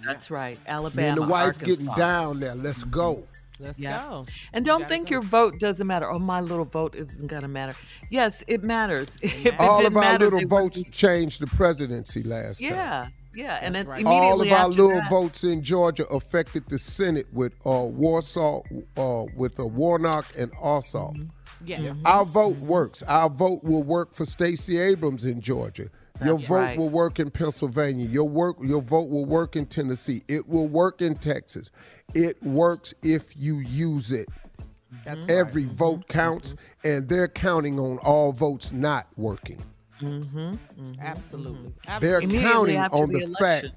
That's right. Alabama, and the wife Arkansas. Getting down there. Let's go. Let's go. And don't think your vote doesn't matter. Oh, my little vote isn't going to matter. Yes, it matters. If it all didn't of our matter, little votes changed the presidency last time. Yeah, and then all of our little votes in Georgia affected the Senate with Warsaw, with Warnock and Ossoff. Our vote works. Our vote will work for Stacey Abrams in Georgia. Your vote will work in Pennsylvania. Your vote will work in Tennessee. It will work in Texas. It works if you use it. Every vote counts, and they're counting on all votes not working. Absolutely. They're counting on the fact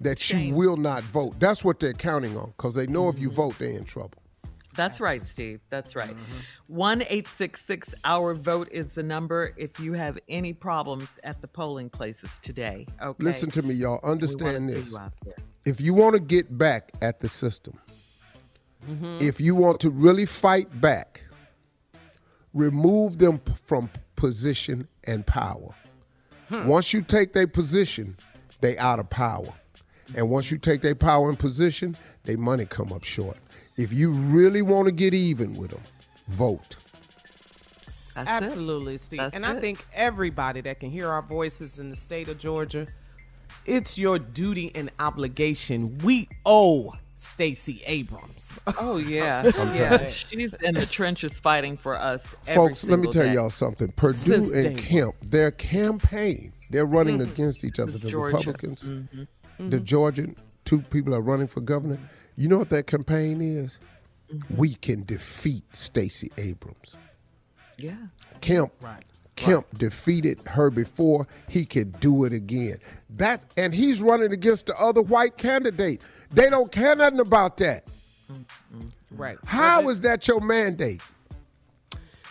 that you will not vote. That's what they're counting on, because they know if you vote, they're in trouble. That's right, Steve. That's right. 1-866-OUR-VOTE is the number if you have any problems at the polling places today. Okay. Listen to me, y'all. Understand this. If you want to get back at the system, if you want to really fight back, remove them from position and power. Once you take their position, they out of power. And once you take their power and position, they money come up short. If you really want to get even with them, vote. That's Absolutely, Steve. That's I think everybody that can hear our voices in the state of Georgia It's your duty and obligation. We owe Stacey Abrams. Oh, yeah. Yeah. She's in the trenches fighting for us. Folks, let me tell y'all something. Purdue and Kemp, their campaign, they're running against each other. The Georgia. Republicans, the Georgian, two people are running for governor. You know what that campaign is? We can defeat Stacey Abrams. Yeah. Kemp. Right. Kemp defeated her before. He could do it again. That's, and he's running against the other white candidate. They don't care nothing about that. Right. How is that your mandate?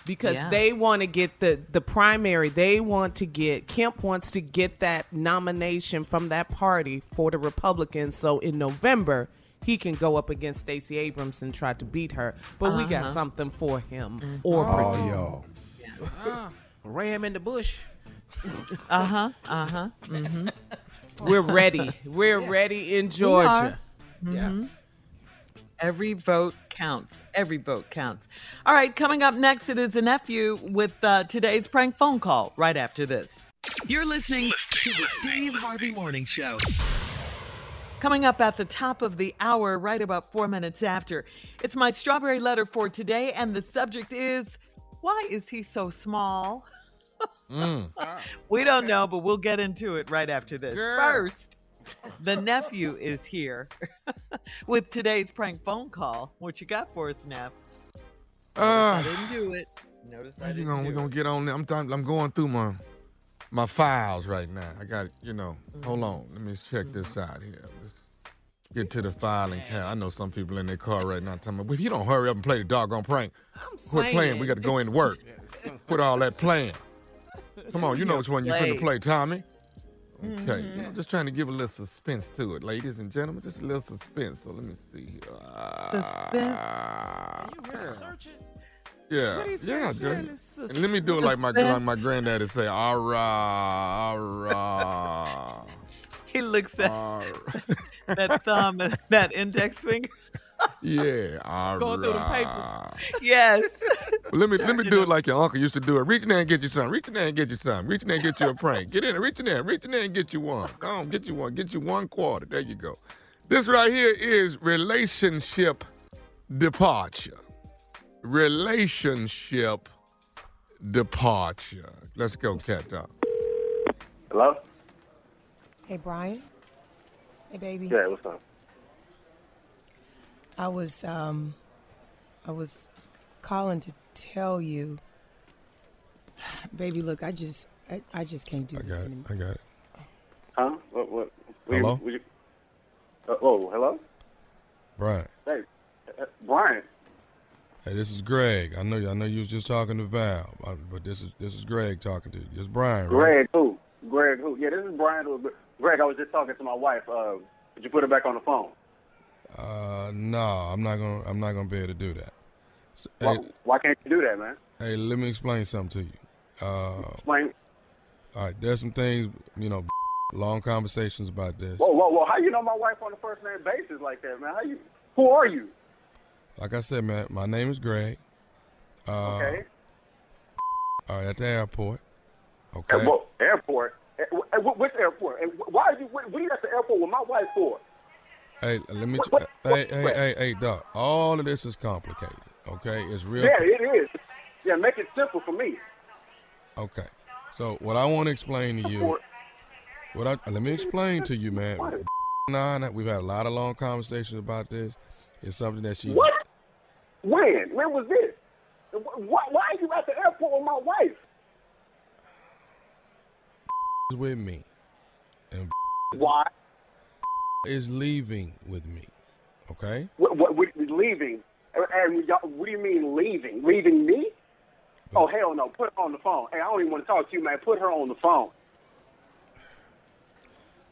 Because they want to get the primary. They want to get, Kemp wants to get that nomination from that party for the Republicans. So in November, he can go up against Stacey Abrams and try to beat her. But we got something for him. Y'all. Yeah. Ram in the bush. We're ready. We're ready in Georgia. Yeah. Every vote counts. Every vote counts. All right, coming up next, it is the nephew with today's prank phone call right after this. You're listening to the Steve Harvey Morning Show. Coming up at the top of the hour, right about 4 minutes after, it's my strawberry letter for today, and the subject is, why is he so small? We don't know, but we'll get into it right after this. Girl. First, the nephew is here with today's prank phone call. What you got for us, Neff? I didn't do it. Notice I didn't do it. We're going to get on there. I'm going through my files right now. I got, hold on. Let me check this out here. Let's get to the filing cabinet. I know some people in their car right now talking about, if you don't hurry up and play the doggone prank, quit playing. We got to go in to work. Quit all that playing. Come on, you know which one you're finna play, Tommy. Okay, I'm just trying to give a little suspense to it, ladies and gentlemen. Just a little suspense. So let me see here. Suspense? Are you really searching? Yeah, and let me do it like my granddaddy say, all right. He looks at that thumb and that index finger. Yeah, all going through the papers. Yes. Let me do it like your uncle used to do it. Reach in there and get you something. Reach in there and get you something. Reach in there and get you a prank. Get in there. Reach in there. Reach in there and get you one. Go on, get you one. Get you one quarter. There you go. This right here is relationship departure. Relationship departure. Let's go, Cat Dog. Hello? Hey, Brian. Hey, baby. Yeah, what's up? I was calling to tell you, baby. Look, I just can't do this anymore. I got it. Huh? What? Hello. Hello. Brian. Hey, Brian. Hey, this is Greg. I know you was just talking to Val, but this is Greg talking to you. It's Brian, right? Greg who? Yeah, this is Brian. Greg, I was just talking to my wife. Could you put her back on the phone? No, I'm not gonna be able to do that. So, why can't you do that, man? Hey, let me explain something to you. Explain. All right, there's some things, long conversations about this. Whoa! How you know my wife on a first name basis like that, man? Who are you? Like I said, man, my name is Greg. Okay. All right, at the airport. Okay. Airport? Which airport? And why are you? What are you at the airport with my wife for? Hey, let me. Hey, Doc. All of this is complicated. Okay, it's real. Yeah, it is. Yeah, make it simple for me. Okay, so what I want to explain to you, let me explain to you, man. We've had a lot of long conversations about this. It's something that she's. What? When was this? Why are you at the airport with my wife? Is with me. And why? Is leaving with me, okay? What we're leaving? And what do you mean leaving? Leaving me? But, oh, hell no. Put her on the phone. Hey, I don't even want to talk to you, man. Put her on the phone.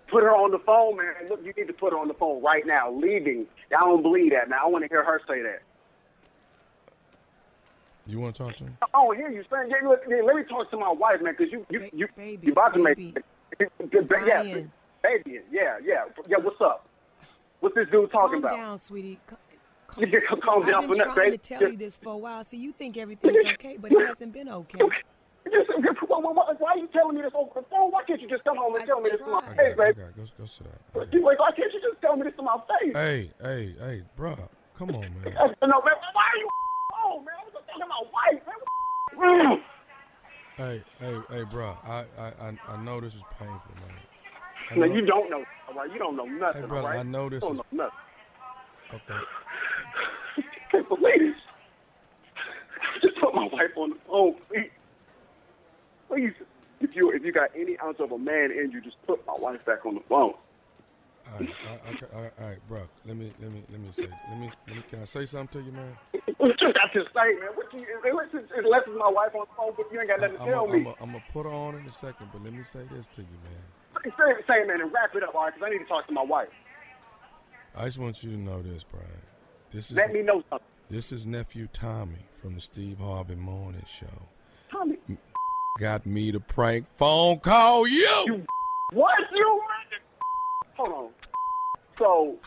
Put her on the phone, man. Look, you need to put her on the phone right now. Leaving. I don't believe that, man. I want to hear her say that. You want to talk to me? I don't hear you saying. Yeah, let me talk to my wife, man, because you're about to make... Yeah. Baby, yeah. What's up? What's this dude talking about? Calm down, sweetie. Calm down. I've been trying to tell you this for a while. See, you think everything's okay, but it hasn't been okay. Why are you telling me this over the phone? Why can't you just come home and tell me this to my face, baby? Go sit down. Why can't you just tell me this to my face? Hey, bro, come on, man. No, man, why are you home, man? I was just talking about wife, man. Hey, bro, I know this is painful, man. No, you don't know, all right? You don't know nothing, hey, brother, all right? I know this is... nothing. Okay. I can't believe this. I just put my wife on the phone, please. Please, if you got any ounce of a man in you, just put my wife back on the phone. All right, bro. Let me say, can I say something to you, man? What you got to say, man? It lets my wife on the phone, but you ain't got nothing to tell me. I'm gonna put her on in a second, but let me say this to you, man. Say, man, and wrap it up, all right? Because I need to talk to my wife. I just want you to know this, Brian. This is. Let me know something. This is nephew Tommy from the Steve Harvey Morning Show. Tommy got me to prank phone call you. What you? Hold on.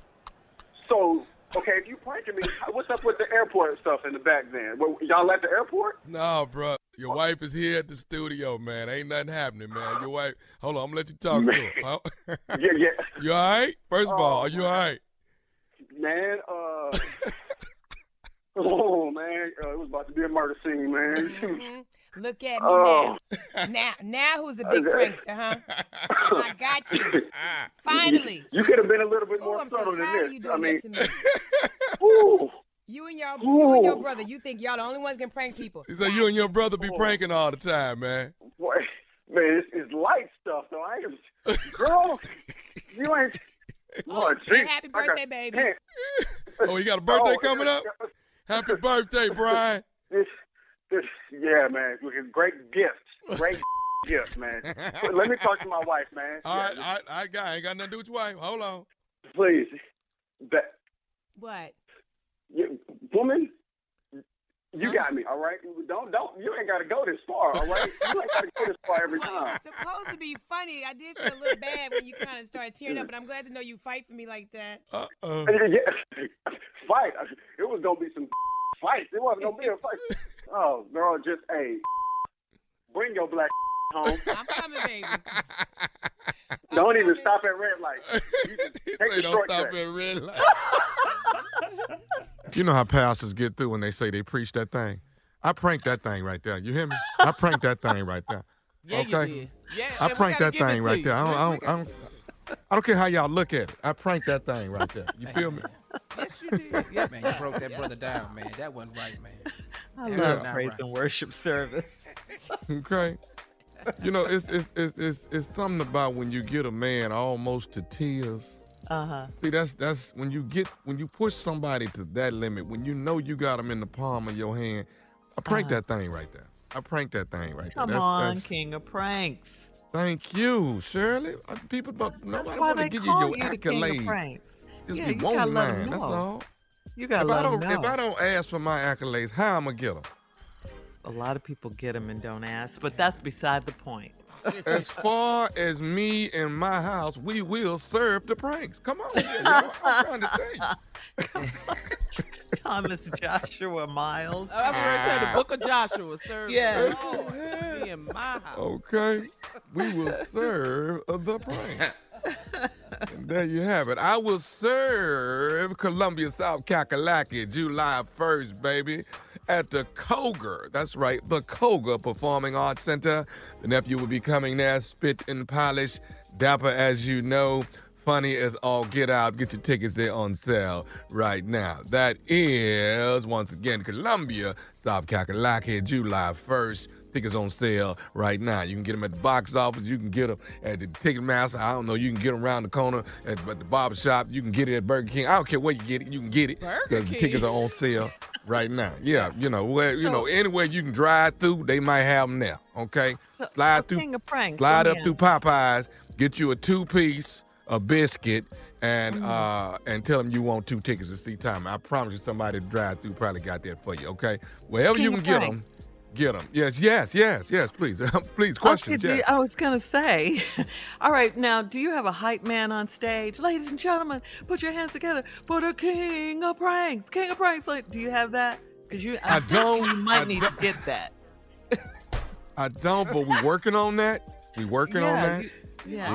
So, okay, if you pranking me, what's up with the airport stuff in the back then? Y'all at the airport? No, bro. Your wife is here at the studio, man. Ain't nothing happening, man. Your wife, hold on, I'm going to let you talk to her. Huh? Yeah. You all right? First of all, are you all right? Man, oh, man, it was about to be a murder scene, man. Mm-hmm. Look at me now. Now who's the big prankster, huh? I got you. Finally. You could have been a little bit more subtle than this. You doing that to me. Ooh. You and your brother, you think y'all the only ones can prank people. So you and your brother be pranking all the time, man. Boy, man, it's light stuff, though. Girl, you ain't. Oh, geez, happy birthday, baby. Oh, you got a birthday coming up? Happy birthday, Brian. Yeah, man. Great gift. Great gift, man. Let me talk to my wife, man. All right, I ain't got nothing to do with your wife. Hold on. Please. What? Woman, you got me, all right? Don't. You ain't got to go this far, all right? You ain't got to go this far every time. It's supposed to be funny. I did feel a little bad when you kind of started tearing up, but I'm glad to know you fight for me like that. Uh-oh. Yeah. Fight. It was going to be some fights. It wasn't going to be a fight. Oh, girl, just, hey, bring your black home. I'm coming, baby. Don't even stop at red lights. They don't stop at red lights. You know how pastors get through when they say they preach that thing? I pranked that thing right there. You hear me? I pranked that thing right there. Yeah, okay? You did. Yeah, I pranked that thing right there. I don't care how y'all look at it. I pranked that thing right there. You feel me? Yes, you did. Yes, man, you broke that brother down, man. That wasn't right, man. I love praise and worship service. Okay. You know, it's something about when you get a man almost to tears. Uh-huh. See, that's when you push somebody to that limit, when you know you got them in the palm of your hand. I pranked that thing right there. I pranked that thing right there. Come on, king of pranks. Thank you, Shirley. People don't want to give you your accolades. Just be one line. That's all. You got to let them know. If I don't ask for my accolades, how am I going to get them? A lot of people get them and don't ask, but that's beside the point. As far as me and my house, we will serve the pranks. Come on, I'm trying to tell you. Thomas Joshua Miles. Oh, I've heard the book of Joshua. Serve the Lord. Yeah. Me and my house. Okay, we will serve the pranks. And there you have it. I will serve Columbia, South Kakalaki, July 1st, baby, at the Koger. That's right, the Koger Performing Arts Center. The nephew will be coming there, spit and polish, dapper as you know, funny as all get out. Get your tickets, they're on sale right now. That is, once again, Columbia, South Kakalaki, July 1st. Tickets on sale right now. You can get them at the box office. You can get them at the Ticketmaster. I don't know. You can get them around the corner at the barbershop. You can get it at Burger King. I don't care where you get it. You can get it because the tickets are on sale right now. Yeah, anywhere you can drive through, they might have them now. Okay, slide up through Popeyes. Get you a two-piece, a biscuit, and tell them you want two tickets to see time. I promise you, somebody to drive through probably got that for you. Okay, wherever you can get them. Get them. Yes, please. Please, questions, okay, yes. I was going to say. All right, now, do you have a hype man on stage? Ladies and gentlemen, put your hands together for the king of pranks. King of pranks. Like, do you have that? Because I don't. You might need to get that. I don't, but we're working on that. We're working on that. Ladies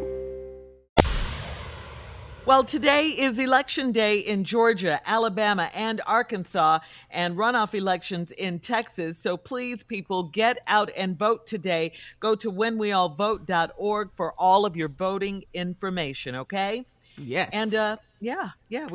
Well, today is Election Day in Georgia, Alabama, and Arkansas, and runoff elections in Texas. So please, people, get out and vote today. Go to whenweallvote.org for all of your voting information, okay? Yes. And, we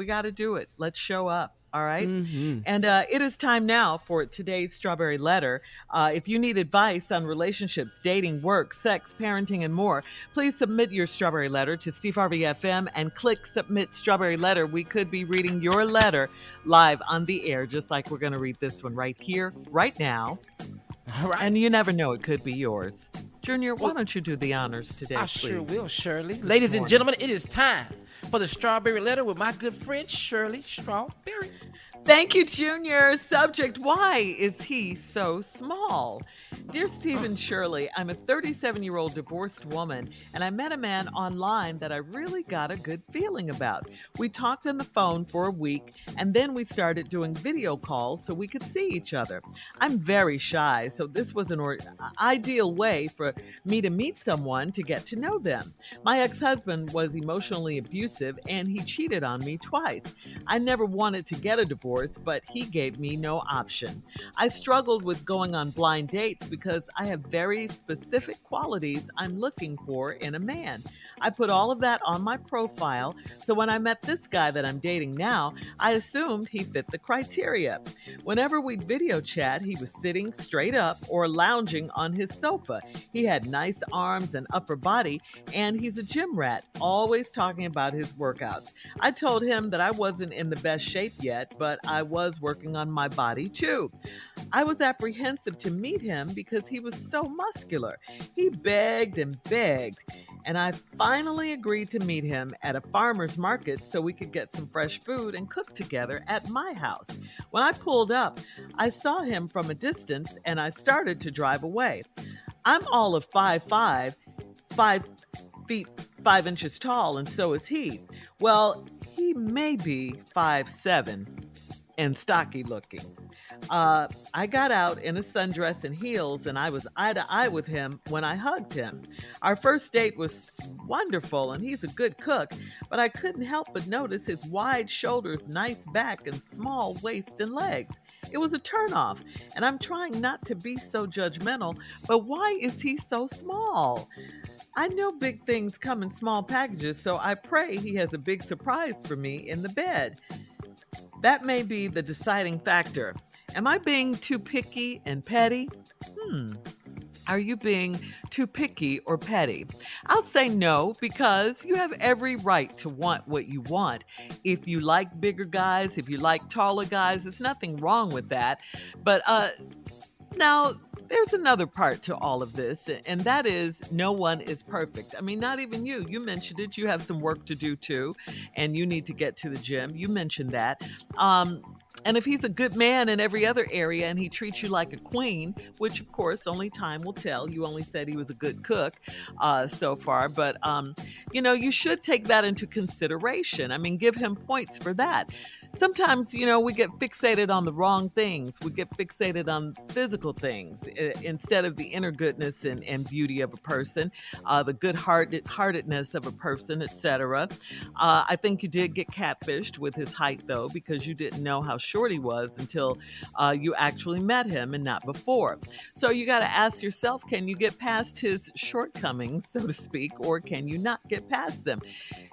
got to do it. Let's show up. All right. Mm-hmm. And it is time now for today's Strawberry Letter. If you need advice on relationships, dating, work, sex, parenting, and more, please submit your Strawberry Letter to Steve Harvey FM and click Submit Strawberry Letter. We could be reading your letter live on the air, just like we're going to read this one right here, right now. All right. And you never know, it could be yours. Junior, why don't you do the honors today, please? I sure will, Shirley. Ladies and gentlemen, it is time for the Strawberry Letter with my good friend, Shirley Strawberry. Thank you, Junior. Subject, why is he so small? Dear Stephen Shirley, I'm a 37-year-old divorced woman, and I met a man online that I really got a good feeling about. We talked on the phone for a week, and then we started doing video calls so we could see each other. I'm very shy, so this was an ideal way for me to meet someone to get to know them. My ex-husband was emotionally abusive and he cheated on me twice. I never wanted to get a divorce, but he gave me no option. I struggled with going on blind dates because I have very specific qualities I'm looking for in a man. I put all of that on my profile, so when I met this guy that I'm dating now, I assumed he fit the criteria. Whenever we'd video chat, he was sitting straight up or lounging on his sofa. He had nice arms and upper body, and he's a gym rat, always talking about his workouts. I told him that I wasn't in the best shape yet, but I was working on my body too. I was apprehensive to meet him because he was so muscular. He begged and begged, and I finally agreed to meet him at a farmer's market so we could get some fresh food and cook together at my house. When I pulled up, I saw him from a distance, and I started to drive away. I'm all of 5 feet, 5 inches tall, and so is he. Well, he may be 5'7". and stocky looking. I got out in a sundress and heels, and I was eye to eye with him when I hugged him. Our first date was wonderful, and he's a good cook, but I couldn't help but notice his wide shoulders, nice back, and small waist and legs. It was a turnoff, and I'm trying not to be so judgmental, but why is he so small? I know big things come in small packages, so I pray he has a big surprise for me in the bed. That may be the deciding factor. Am I being too picky and petty? Are you being too picky or petty? I'll say no, because you have every right to want what you want. If you like bigger guys, if you like taller guys, there's nothing wrong with that. But now, there's another part to all of this, and that is no one is perfect. I mean, not even you. You mentioned it. You have some work to do, too, and you need to get to the gym. You mentioned that. And if he's a good man in every other area and he treats you like a queen, which, of course, only time will tell. You only said he was a good cook so far. But, you know, you should take that into consideration. I mean, give him points for that. Sometimes, you know, we get fixated on the wrong things. We get fixated on physical things instead of the inner goodness and beauty of a person, the good-heartedness of a person, etc. I think you did get catfished with his height, though, because you didn't know how short he was until you actually met him and not before. So you got to ask yourself, can you get past his shortcomings, so to speak, or can you not get past them?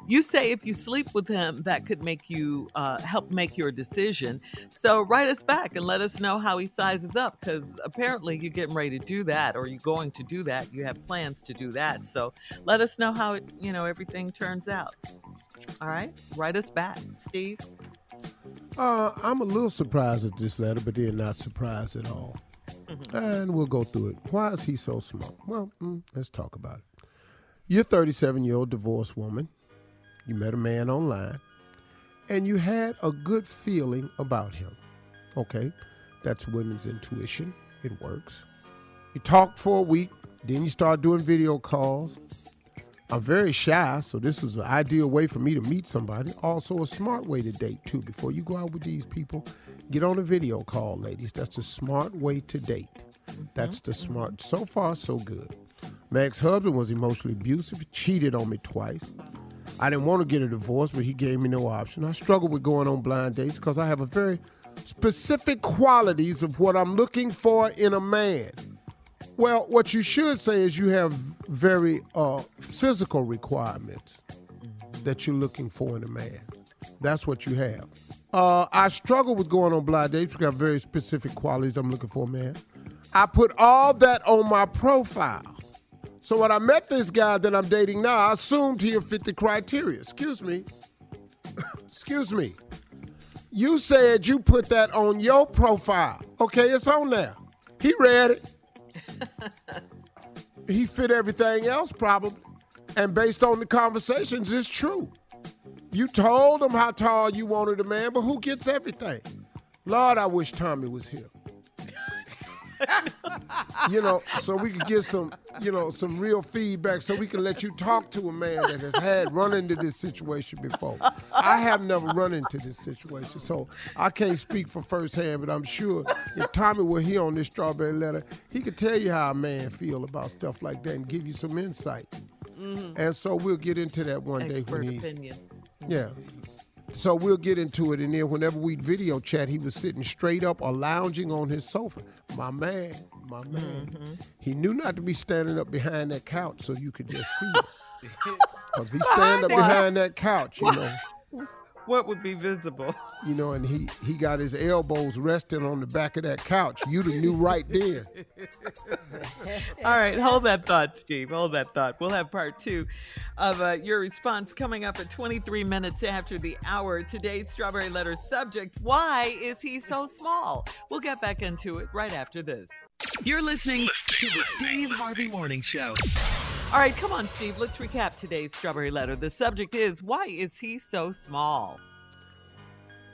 You say if you sleep with him, that could make you help make your decision. So write us back and let us know how he sizes up, because apparently you're getting ready to do that, or you're going to do that. You have plans to do that. So let us know how it, you know, everything turns out. All right, write us back, Steve. I'm a little surprised at this letter, but they're not surprised at all. Mm-hmm. And we'll go through it. Why is he so small? Well, let's talk about it. You're a 37-year-old divorced woman. You met a man online. And you had a good feeling about him. Okay, that's women's intuition. It works. You talked for a week. Then you start doing video calls. I'm very shy, so this was an ideal way for me to meet somebody. Also a smart way to date, too. Before you go out with these people, get on a video call, ladies. That's a smart way to date. That's the smart. So far, so good. My ex-husband was emotionally abusive. He cheated on me twice. I didn't want to get a divorce, but he gave me no option. I struggled with going on blind dates because I have a very specific qualities of what I'm looking for in a man. Well, what you should say is you have very physical requirements that you're looking for in a man. That's what you have. I struggle with going on blind dates because I have very specific qualities I'm looking for in a man. I put all that on my profile. So when I met this guy that I'm dating now, I assumed he'll fit the criteria. Excuse me. Excuse me. You said you put that on your profile. Okay, it's on there. He read it. He fit everything else probably. And based on the conversations, it's true. You told him how tall you wanted a man, but who gets everything? Lord, I wish Tommy was here. You know, so we could get some, you know, some real feedback so we can let you talk to a man that has had run into this situation before. I have never run into this situation, so I can't speak for firsthand, but I'm sure if Tommy were here on this strawberry letter, he could tell you how a man feel about stuff like that and give you some insight. Mm-hmm. And so we'll get into that one day when he's... Expert opinion. Yeah. So we'll get into it. And then whenever we'd video chat, he was sitting straight up or lounging on his sofa. My man. Mm-hmm. He knew not to be standing up behind that couch so you could just see it. Because if he stand up behind that couch, you know. What would be visible? You know, and he got his elbows resting on the back of that couch. You'd have knew right then. All right, hold that thought, Steve. Hold that thought. We'll have part two of your response coming up at 23 minutes after the hour. Today's Strawberry Letter subject, why is he so small? We'll get back into it right after this. You're listening to the Steve Harvey Morning Show. All right, come on, Steve. Let's recap today's Strawberry Letter. The subject is, why is he so small?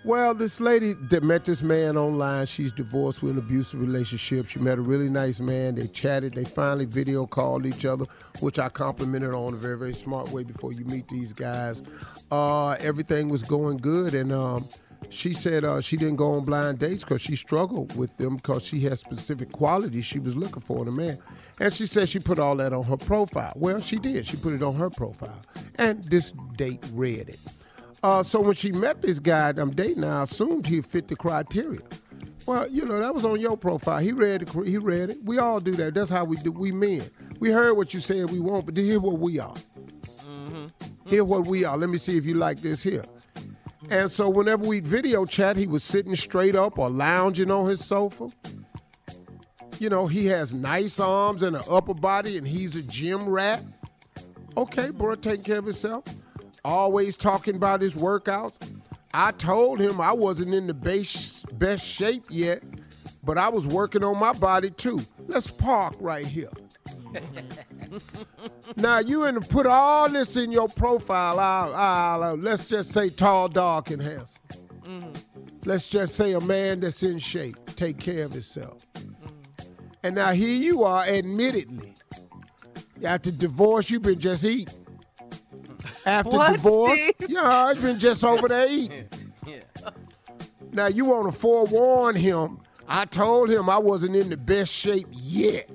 Well, this lady that met this man online, she's divorced with an abusive relationship. She met a really nice man. They chatted. They finally video called each other, which I complimented on a very, very smart way before you meet these guys. Everything was going good, and She said she didn't go on blind dates because she struggled with them because she had specific qualities she was looking for in a man. And she said she put all that on her profile. Well, she did. She put it on her profile. And this date read it. So when she met this guy I'm dating, I assumed he fit the criteria. Well, you know, that was on your profile. He read it. We all do that. That's how we do. We men. We heard what you said we want, but then hear what we are. Mm-hmm. Hear what we are. Let me see if you like this here. And so whenever we'd video chat, he was sitting straight up or lounging on his sofa. You know, he has nice arms and an upper body, and he's a gym rat. Okay, bro, taking care of himself. Always talking about his workouts. I told him I wasn't in the best shape yet, but I was working on my body too. Let's park right here. Now, you and put all this in your profile. Let's just say tall, dark, and handsome. Mm-hmm. Let's just say a man that's in shape, take care of himself. Mm-hmm. And now here you are, admittedly. After divorce, you've been just eating. After divorce, Steve? Yeah, I've been just over there eating. Yeah. Now, you want to forewarn him. I told him I wasn't in the best shape yet.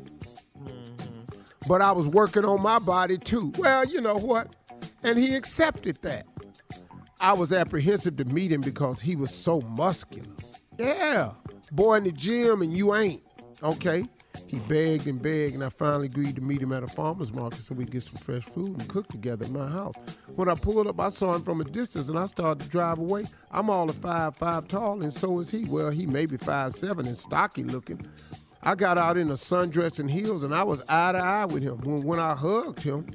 Mm-hmm. But I was working on my body, too. Well, you know what? And he accepted that. I was apprehensive to meet him because he was so muscular. Yeah. Boy in the gym and you ain't. Okay. He begged, and I finally agreed to meet him at a farmer's market so we'd get some fresh food and cook together at my house. When I pulled up, I saw him from a distance, and I started to drive away. I'm all of 5'5" tall, and so is he. Well, he may be 5'7" and stocky looking. I got out in a sundress and heels, and I was eye to eye with him. When I hugged him,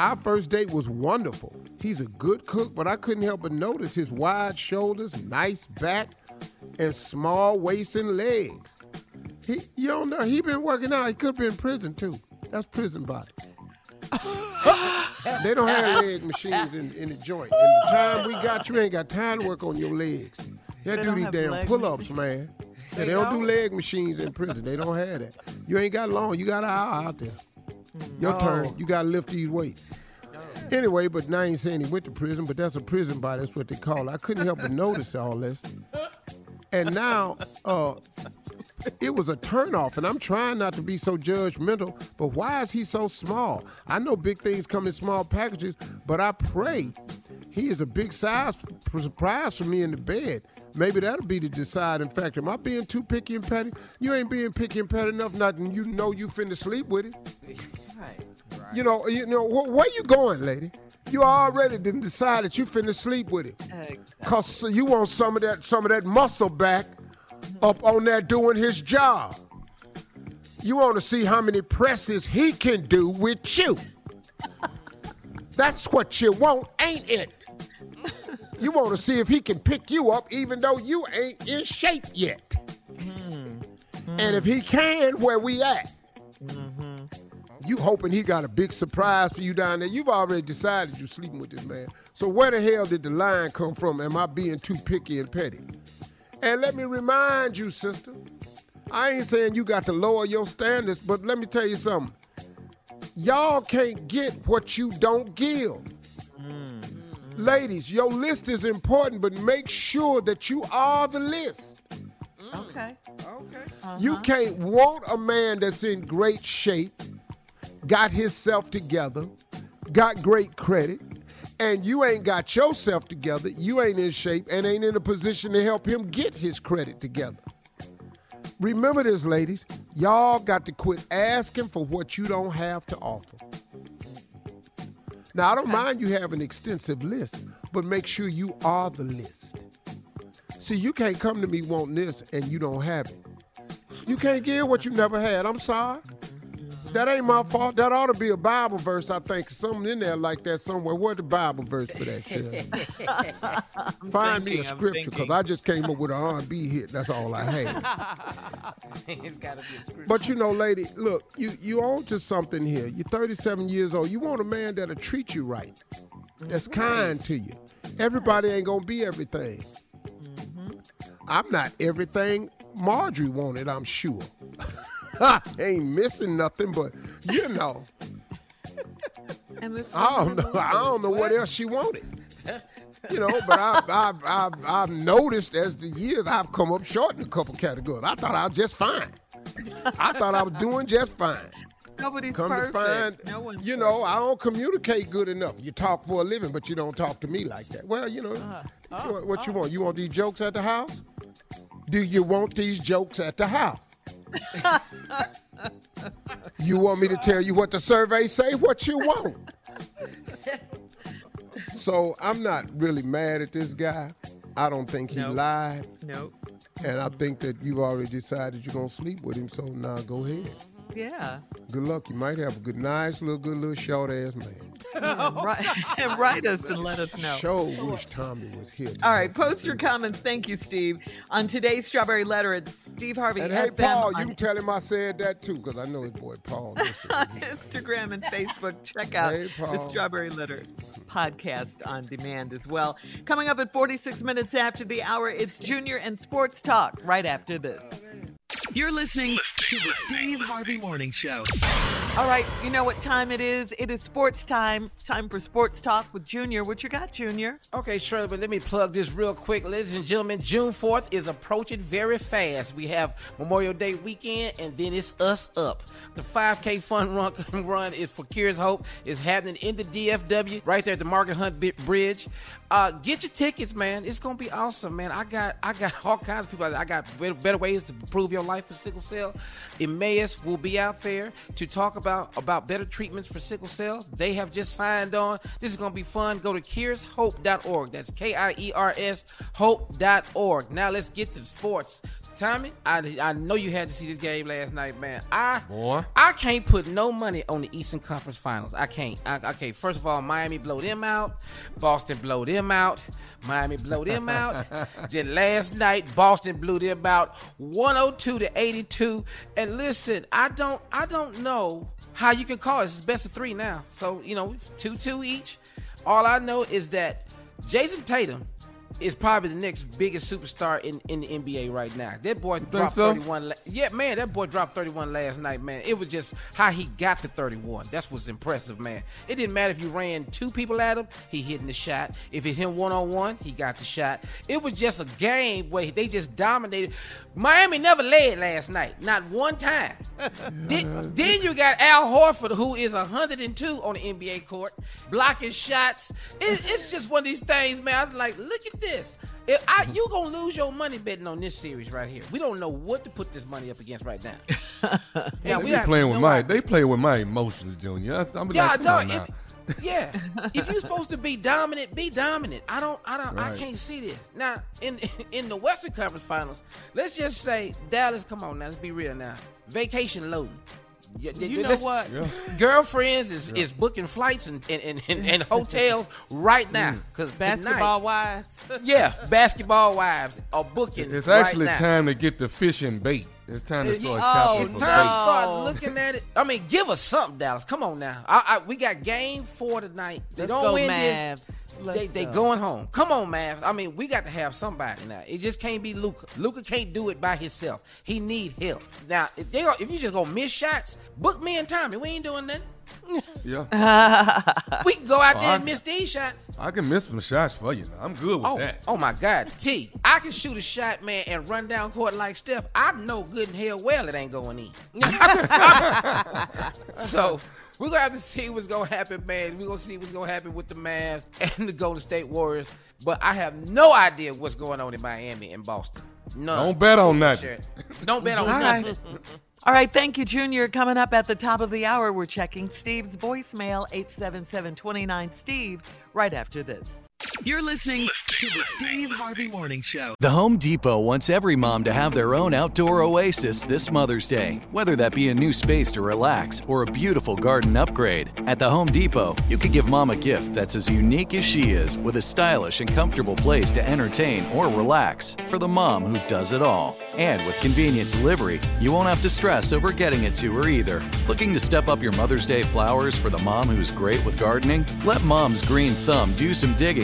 our first date was wonderful. He's a good cook, but I couldn't help but notice his wide shoulders, nice back, and small waist and legs. You don't know. He been working out. He could be in prison, too. That's prison body. They don't have leg machines in the joint. In the time we got you, ain't got time to work on your legs. They do these damn pull-ups, man. They don't do leg machines in prison. They don't have that. You ain't got long. You got an hour out there. Your turn. You got to lift these weights. Anyway, but now I ain't saying he went to prison, but that's a prison body. That's what they call it. I couldn't help but notice all this. And now, it was a turnoff, and I'm trying not to be so judgmental, but why is he so small? I know big things come in small packages, but I pray he is a big size surprise for me in the bed. Maybe that'll be the deciding factor. Am I being too picky and petty? You ain't being picky and petty enough, nothing. You know you finna sleep with it. Right. You know, where you going, lady? You already didn't decide that you finna sleep with it. Exactly. Cause you want some of that muscle back up on that doing his job. You want to see how many presses he can do with you. That's what you want, ain't it? You want to see if he can pick you up even though you ain't in shape yet. Mm-hmm. And if he can, where we at? Mm-hmm. You hoping he got a big surprise for you down there. You've already decided you're sleeping with this man. So where the hell did the line come from? Am I being too picky and petty? And let me remind you, sister, I ain't saying you got to lower your standards, but let me tell you something. Y'all can't get what you don't give. Mm. Ladies, your list is important, but make sure that you are the list. Mm. Okay. Uh-huh. You can't want a man that's in great shape, got himself together, got great credit, and you ain't got yourself together, you ain't in shape, and ain't in a position to help him get his credit together. Remember this, ladies. Y'all got to quit asking for what you don't have to offer. Now, I don't mind you have an extensive list, but make sure you are the list. See, you can't come to me wanting this and you don't have it. You can't give what you never had. I'm sorry. That ain't my fault. That ought to be a Bible verse, I think. Something in there like that somewhere. Where's the Bible verse for that shit? Find me a scripture, because I just came up with an R&B hit. That's all I had. It's got to be a scripture. But you know, lady, look, you on to something here. You're 37 years old. You want a man that'll treat you right, that's kind to you. Everybody ain't going to be everything. Mm-hmm. I'm not everything Marjorie wanted, I'm sure. I ain't missing nothing, but you know. I don't know what else she wanted. You know, but I've noticed as the years I've come up short in a couple categories. I thought I was just fine. I thought I was doing just fine. Nobody's perfect. You know, I don't communicate good enough. You talk for a living, but you don't talk to me like that. Well, you know, what you want? You want these jokes at the house? Do you want these jokes at the house? You want me to tell you what the survey say? What you want? So I'm not really mad at this guy. I don't think he lied. Nope. And I think that you've already decided you're going to sleep with him, so now go ahead. Yeah. Good luck. You might have a good, nice little, short-ass man. And write us and let us know. Sure wish Tommy was here. All right, post your comments. Thank you, Steve. On today's Strawberry Letter, it's Steve Harvey. And hey, Paul, you can tell him I said that, too, because I know his boy Paul. On Instagram and Facebook, check out the Strawberry Letter podcast on demand as well. Coming up at 46 minutes after the hour, it's Junior and Sports Talk right after this. You're listening to the Steve Harvey Morning Show. All right, you know what time it is. It is sports time. Time for Sports Talk with Junior. What you got, Junior? Okay, Shirley, but let me plug this real quick. Ladies and gentlemen, June 4th is approaching very fast. We have Memorial Day weekend, and then it's us up. The 5K fun run is for Cures Hope. It's happening in the DFW, right there at the Margaret Hunt Bridge. Get your tickets, man. It's going to be awesome, man. I got all kinds of people out there. I got better ways to improve your life for sickle cell. Emmaus will be out there to talk about better treatments for sickle cell. They have just signed on. This is going to be fun. Go to kiershope.org. That's Kiers hope.org. Now let's get to sports. Tommy, I know you had to see this game last night, man. I can't put no money on the Eastern Conference Finals. I can't. Okay, first of all, Miami blow them out. Boston blow them out. Miami blow them out. Then last night, Boston blew them out 102-82. And listen, I don't know how you can call it. It's best of three now. So, you know, 2-2 each. All I know is that Jason Tatum is probably the next biggest superstar in the NBA right now. That boy dropped 31. Yeah, man, that boy dropped 31 last night, man. It was just how he got to 31. That's what's impressive, man. It didn't matter if you ran two people at him, he hitting the shot. If it's him one-on-one, he got the shot. It was just a game where they just dominated. Miami never led last night, not one time. Then you got Al Horford, who is 102 on the NBA court, blocking shots. It's just one of these things, man. I was like, look at this. You gonna lose your money betting on this series right here. We don't know what to put this money up against right now. They play with my emotions, Junior. If you're supposed to be dominant, be dominant. I can't see this. Now, in the Western Conference Finals, let's just say Dallas. Come on now, let's be real now. Vacation loading. You know what? Yeah. Girlfriends is booking flights and hotels right now. Because basketball wives. Yeah, basketball wives are booking. It's actually time to get the fish and bait. It's time to start shopping. It's time to start looking at it. I mean, give us something, Dallas. Come on now. We got game 4 tonight. They don't win Mavs. This. They going home. Come on, Mavs. I mean, we got to have somebody now. It just can't be Luka. Luka can't do it by himself. He need help. Now, if you just gonna miss shots, book me and Tommy. We ain't doing nothing. Yeah. We can go out there and miss these shots. I can miss some shots for you. I'm good with that. Oh, my God. I can shoot a shot, man, and run down court like Steph. I know good and hell well it ain't going in. So we're going to have to see what's going to happen, man. We're going to see what's going to happen with the Mavs and the Golden State Warriors. But I have no idea what's going on in Miami and Boston. No. Don't bet on nothing. Don't bet on nothing. All right, thank you, Junior. Coming up at the top of the hour, we're checking Steve's voicemail, 877-29-STEVE, right after this. You're listening to the Steve Harvey Morning Show. The Home Depot wants every mom to have their own outdoor oasis this Mother's Day, whether that be a new space to relax or a beautiful garden upgrade. At the Home Depot, you could give mom a gift that's as unique as she is, with a stylish and comfortable place to entertain or relax for the mom who does it all. And with convenient delivery, you won't have to stress over getting it to her either. Looking to step up your Mother's Day flowers for the mom who's great with gardening? Let mom's green thumb do some digging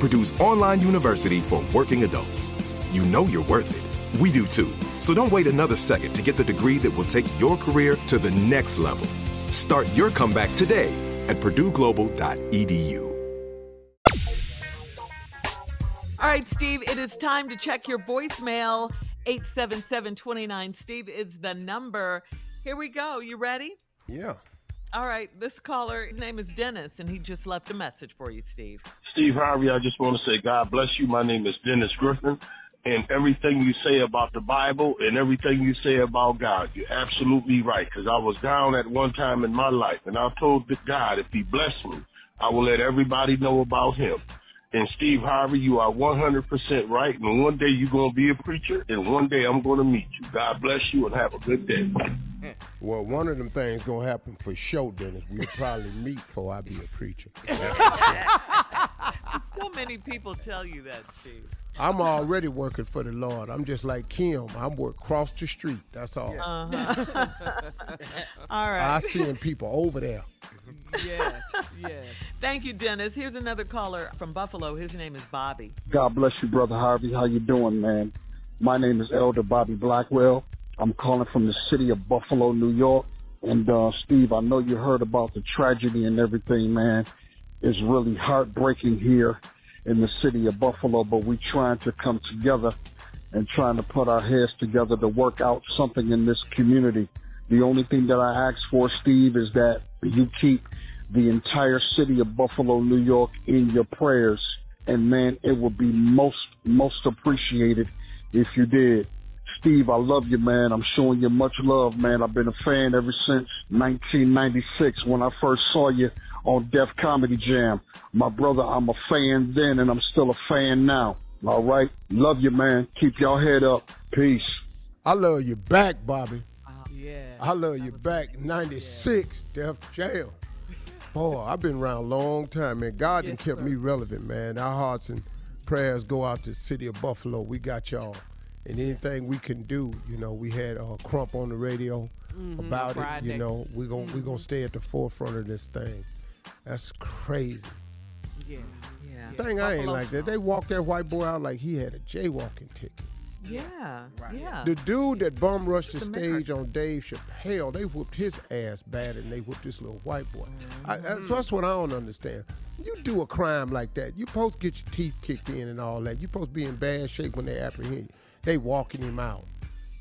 Purdue's online university for working adults. You know you're worth it. We do too. So don't wait another second to get the degree that will take your career to the next level. Start your comeback today at PurdueGlobal.edu. All right, Steve, it is time to check your voicemail. 877-29 Steve is the number. Here we go. You ready? Yeah. All right. This caller, his name is Dennis, and he just left a message for you, Steve. Steve Harvey, I just want to say God bless you. My name is Dennis Griffin, and everything you say about the Bible and everything you say about God, you're absolutely right, because I was down at one time in my life, and I told God if he blessed me, I will let everybody know about him. And Steve Harvey, you are 100% right. And one day you're going to be a preacher, and one day I'm going to meet you. God bless you, and have a good day. Well, one of them things going to happen for sure, Dennis. We'll probably meet before I be a preacher. So many people tell you that, Steve. I'm already working for the Lord. I'm just like Kim. I work across the street. That's all. Yeah. All right. I seeing people over there. Yes, yes. Thank you, Dennis. Here's another caller from Buffalo. His name is Bobby. God bless you, Brother Harvey. How you doing, man? My name is Elder Bobby Blackwell. I'm calling from the city of Buffalo, New York. And Steve, I know you heard about the tragedy and everything, man. It's really heartbreaking here in the city of Buffalo, but we're trying to come together and trying to put our heads together to work out something in this community. The only thing that I ask for, Steve, is that you keep the entire city of Buffalo, New York, in your prayers. And, man, it would be most appreciated if you did. Steve, I love you, man. I'm showing you much love, man. I've been a fan ever since 1996 when I first saw you on Def Comedy Jam. My brother, I'm a fan then, and I'm still a fan now. All right? Love you, man. Keep y'all head up. Peace. I love you back, Bobby. Yeah. I love you back. 96, yeah. Def Jam. Boy, I've been around a long time, man. God done kept me relevant, man. Our hearts and prayers go out to the city of Buffalo. We got y'all. And anything we can do, you know, we had Crump on the radio about Friday. It. You know, we're going to stay at the forefront of this thing. That's crazy. Yeah, yeah. Thing yeah. I ain't Buffalo like that. They walked that white boy out like he had a jaywalking ticket. Yeah, right. Yeah. The dude that bum rushed the stage on Dave Chappelle, they whooped his ass bad, and they whooped this little white boy. That's what I don't understand. You do a crime like that, you supposed to get your teeth kicked in and all that. You supposed to be in bad shape when they apprehend you. They walking him out.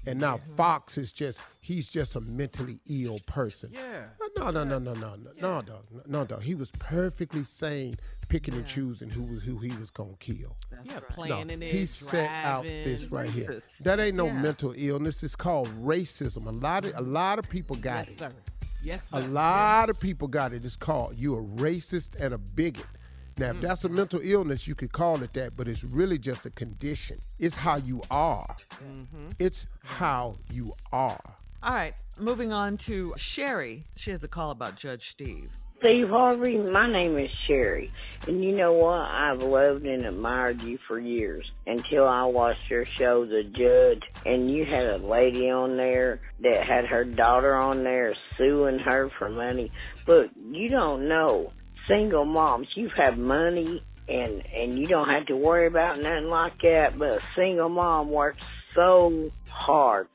And now Fox is he's just a mentally ill person. Yeah. No. He was perfectly sane, picking and choosing who he was going to kill. Yeah, right. Planning it, he set out this right here. That ain't no mental illness. It's called racism. A lot of people got it. Yes, sir. Yes, sir. A lot of people got it. It's called, you're a racist and a bigot. Now, if that's a mental illness, you could call it that, but it's really just a condition. It's how you are. Mm-hmm. It's how you are. All right, moving on to Sherry. She has a call about Judge Steve. Steve Harvey, my name is Sherry. And you know what? I've loved and admired you for years until I watched your show, The Judge, and you had a lady on there that had her daughter on there suing her for money. Look, you don't know. Single moms, you have money and you don't have to worry about nothing like that, but a single mom works so hard,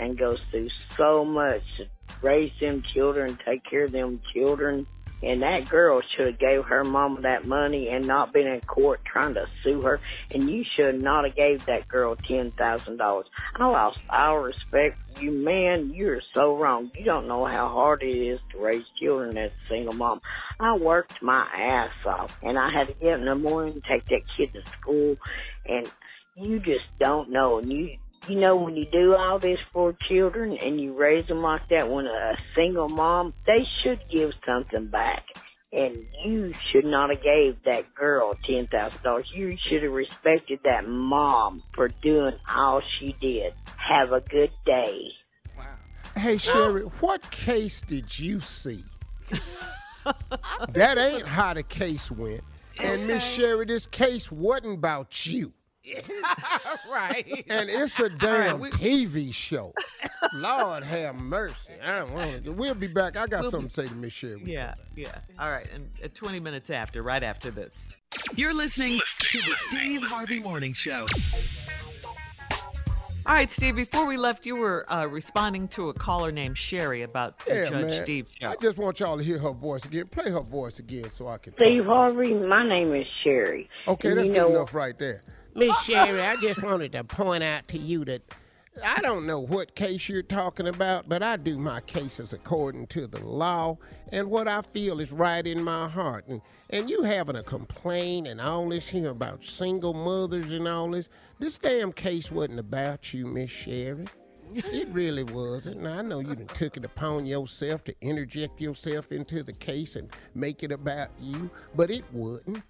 and goes through so much to raise them children, take care of them children. And that girl should have gave her mama that money and not been in court trying to sue her. And you should not have gave that girl $10,000. I lost all respect for you, man. You're so wrong. You don't know how hard it is to raise children as a single mom. I worked my ass off, and I had to get in the morning, take that kid to school, and you just don't know. And you know, when you do all this for children and you raise them like that, when a single mom, they should give something back. And you should not have gave that girl $10,000. You should have respected that mom for doing all she did. Have a good day. Wow. Hey, Sherry, what case did you see? That ain't how the case went. And okay. Miss Sherry, this case wasn't about you. Right. And it's a damn TV show. Lord have mercy. We'll be back. I got something to say to Miss Sherry. Yeah. All right. And 20 minutes after, right after this. You're listening to the Steve Harvey Morning Show. All right, Steve, before we left, you were responding to a caller named Sherry about the Judge Steve show. I just want y'all to hear her voice again. Play her voice again so I can... Steve Harvey, my name is Sherry. Okay, that's good enough right there. Miss Sherry, I just wanted to point out to you that I don't know what case you're talking about, but I do my cases according to the law and what I feel is right in my heart. And you having a complaint and all this here about single mothers and all this, this damn case wasn't about you, Miss Sherry. It really wasn't. Now, I know you done took it upon yourself to interject yourself into the case and make it about you, but it wasn't.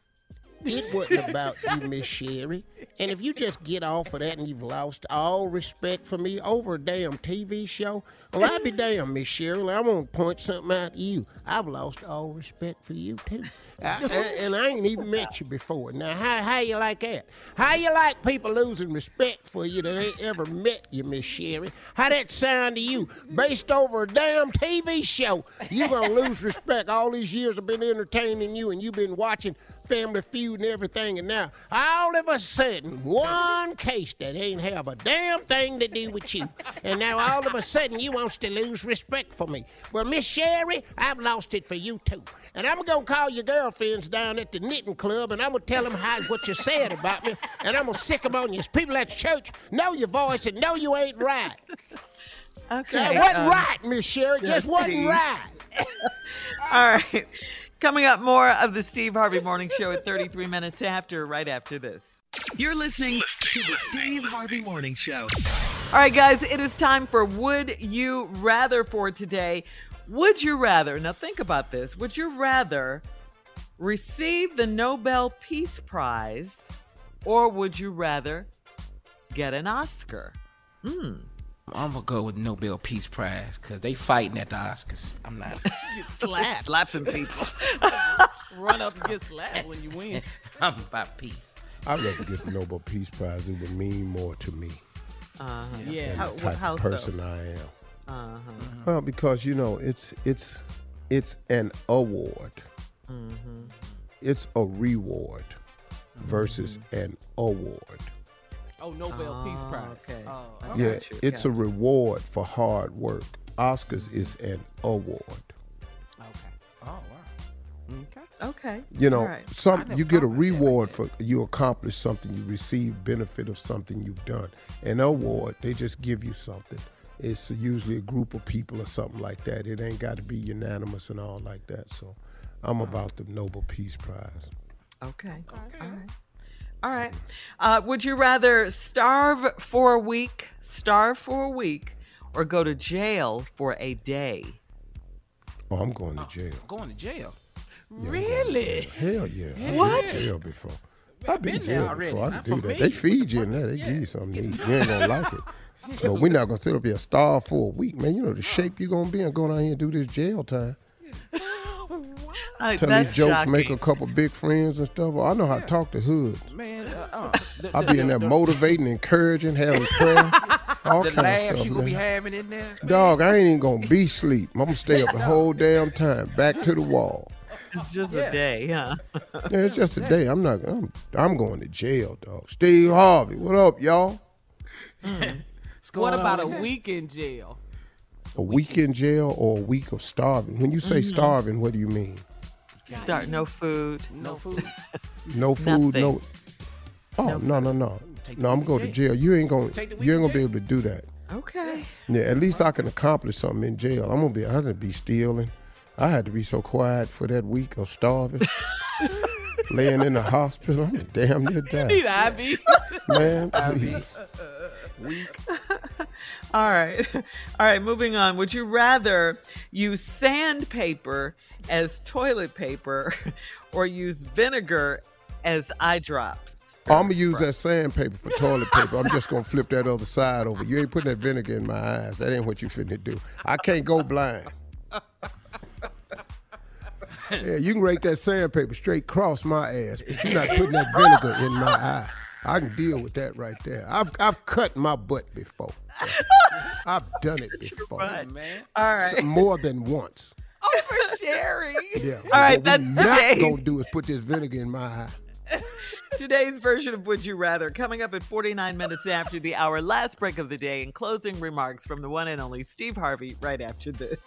It wasn't about you, Miss Sherry. And if you just get off of that and you've lost all respect for me over a damn TV show, well, I be damn, Miss Sherry. I want to point something out at you. I've lost all respect for you, too. And I ain't even met you before. Now, how you like that? How you like people losing respect for you that ain't ever met you, Miss Sherry? How that sound to you? Based over a damn TV show, you're going to lose respect. All these years I've been entertaining you and you've been watching Family Feud and everything, and now all of a sudden one case that ain't have a damn thing to do with you, and now all of a sudden you wants to lose respect for me. Well, Miss Sherry, I've lost it for you too, and I'm gonna call your girlfriends down at the knitting club, and I'm gonna tell them what you said about me, and I'm gonna sick them on you. People at church know your voice and know you ain't right. Okay, that wasn't right, Miss Sherry. Just wasn't right. All right. Coming up, more of the Steve Harvey Morning Show at 33 minutes after, right after this. You're listening to the Steve Harvey Morning Show. All right, guys, it is time for Would You Rather for today. Would you rather, now think about this, would you rather receive the Nobel Peace Prize or would you rather get an Oscar? I'm going to go with Nobel Peace Prize because they fighting at the Oscars. I'm not. Get slapped. Slapping people. Run up and get slapped when you win. I'm about peace. I'd rather get the Nobel Peace Prize. It would mean more to me. Yeah. How, the type of person I am. Well, because, you know, it's an award. It's a reward versus an award. Oh, Nobel Peace Prize. Okay. Yeah, it's a reward for hard work. Oscars is an award. Okay. Oh, wow. Okay. You know, you get a reward for you accomplish something, you receive benefit of something you've done. An award, they just give you something. It's usually a group of people or something like that. It ain't got to be unanimous and all like that. So I'm about the Nobel Peace Prize. Okay. All right. Would you rather starve for a week, or go to jail for a day? Oh, I'm going to jail. Going to jail? Yeah, really? To jail. Hell yeah. What? I've been to jail before. I've been to jail already. Before. I can do that. They feed you in there. They give you something to eat. You ain't gonna like it. So we're not gonna sit up here starve for a week, man. You know the shape you're gonna be in going out here and do this jail time. Tell these jokes, shocking. Make a couple big friends and stuff. I know how to talk to hoods. Man, I'll be in there motivating, encouraging, having prayer. All the laughs you going to be having in there? Dog, I ain't even going to be asleep. I'm going to stay up the whole damn time, back to the wall. It's just a day, huh? Yeah, it's just a day. I'm going to jail, dog. Steve Harvey, what up, y'all? What about a week in jail? A week in jail or a week of starving? When you say starving, what do you mean? No food. No food. No food. No. Oh, no. No, I'm going to jail. You ain't gonna be able to do that. Okay. Yeah, at least I can accomplish something in jail. I had to be stealing. I had to be so quiet for that week of starving. Laying in the hospital. I'm damn near dying. You need IVs. Man, please. Weak. All right, moving on. Would you rather use sandpaper as toilet paper or use vinegar as eye drops? I'm going to use that sandpaper for toilet paper. I'm just going to flip that other side over. You ain't putting that vinegar in my eyes. That ain't what you finna do. I can't go blind. Yeah, you can rake that sandpaper straight across my ass, but you're not putting that vinegar in my eye. I can deal with that right there. I've cut my butt before. I've done it before. Man. All right. More than once. Oh, for Sherry. Yeah. All right. What we're not going to do is put this vinegar in my eye. Today's version of Would You Rather coming up at 49 minutes after the hour. Last break of the day and closing remarks from the one and only Steve Harvey right after this.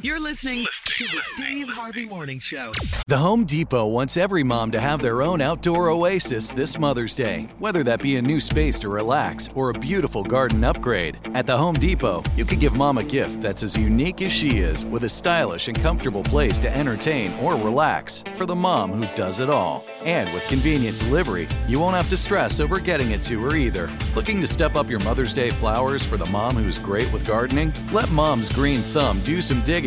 You're listening to the Steve Harvey Morning Show. The Home Depot wants every mom to have their own outdoor oasis this Mother's Day, whether that be a new space to relax or a beautiful garden upgrade. At the Home Depot, you could give mom a gift that's as unique as she is, with a stylish and comfortable place to entertain or relax for the mom who does it all. And with convenient delivery, you won't have to stress over getting it to her either. Looking to step up your Mother's Day flowers for the mom who's great with gardening? Let mom's green thumb do some digging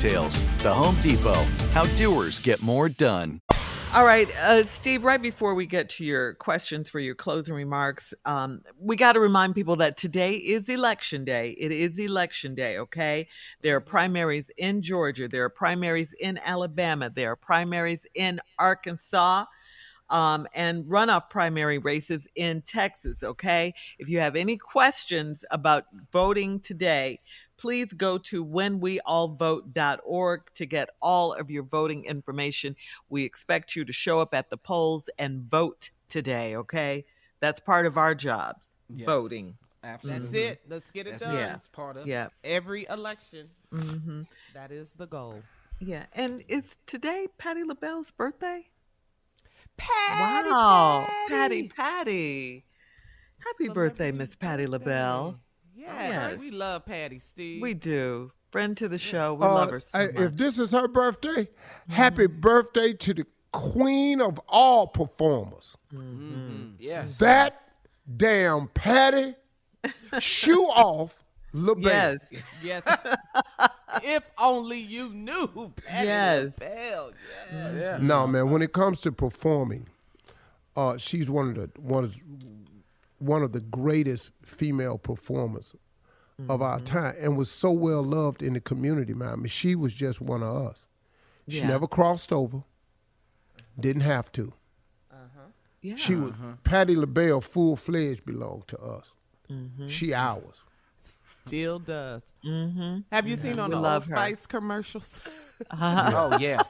The Home Depot, how doers get more done. All right, Steve, right before we get to your questions for your closing remarks, we got to remind people that today is Election Day. It is Election Day, okay? There are primaries in Georgia. There are primaries in Alabama. There are primaries in Arkansas. And runoff primary races in Texas, okay? If you have any questions about voting today, please go to whenweallvote.org to get all of your voting information. We expect you to show up at the polls and vote today, okay? That's part of our jobs, voting. Absolutely. That's it. Let's get it done. Yeah. It's part of every election. Mm-hmm. That is the goal. Yeah, and is today Patti LaBelle's birthday? Patty, wow, Patty. Happy birthday, Miss Patti LaBelle. Yes. We love Patty, Steve. We do. Friend to the show. We love her so much. If this is her birthday, happy birthday to the queen of all performers. Mm-hmm. Yes. That damn Patty, shoe off LaBelle. Yes. If only you knew Patti LaBelle. Yeah. No, man. When it comes to performing, she's one of the greatest female performers of our time, and was so well loved in the community. Man, I mean, she was just one of us. She never crossed over. Didn't have to. Yeah. She was Patti LaBelle, full fledged, belonged to us. Mm-hmm. She ours. Still does. Mm-hmm. Have you seen on the Old Spice commercials? Oh, yeah.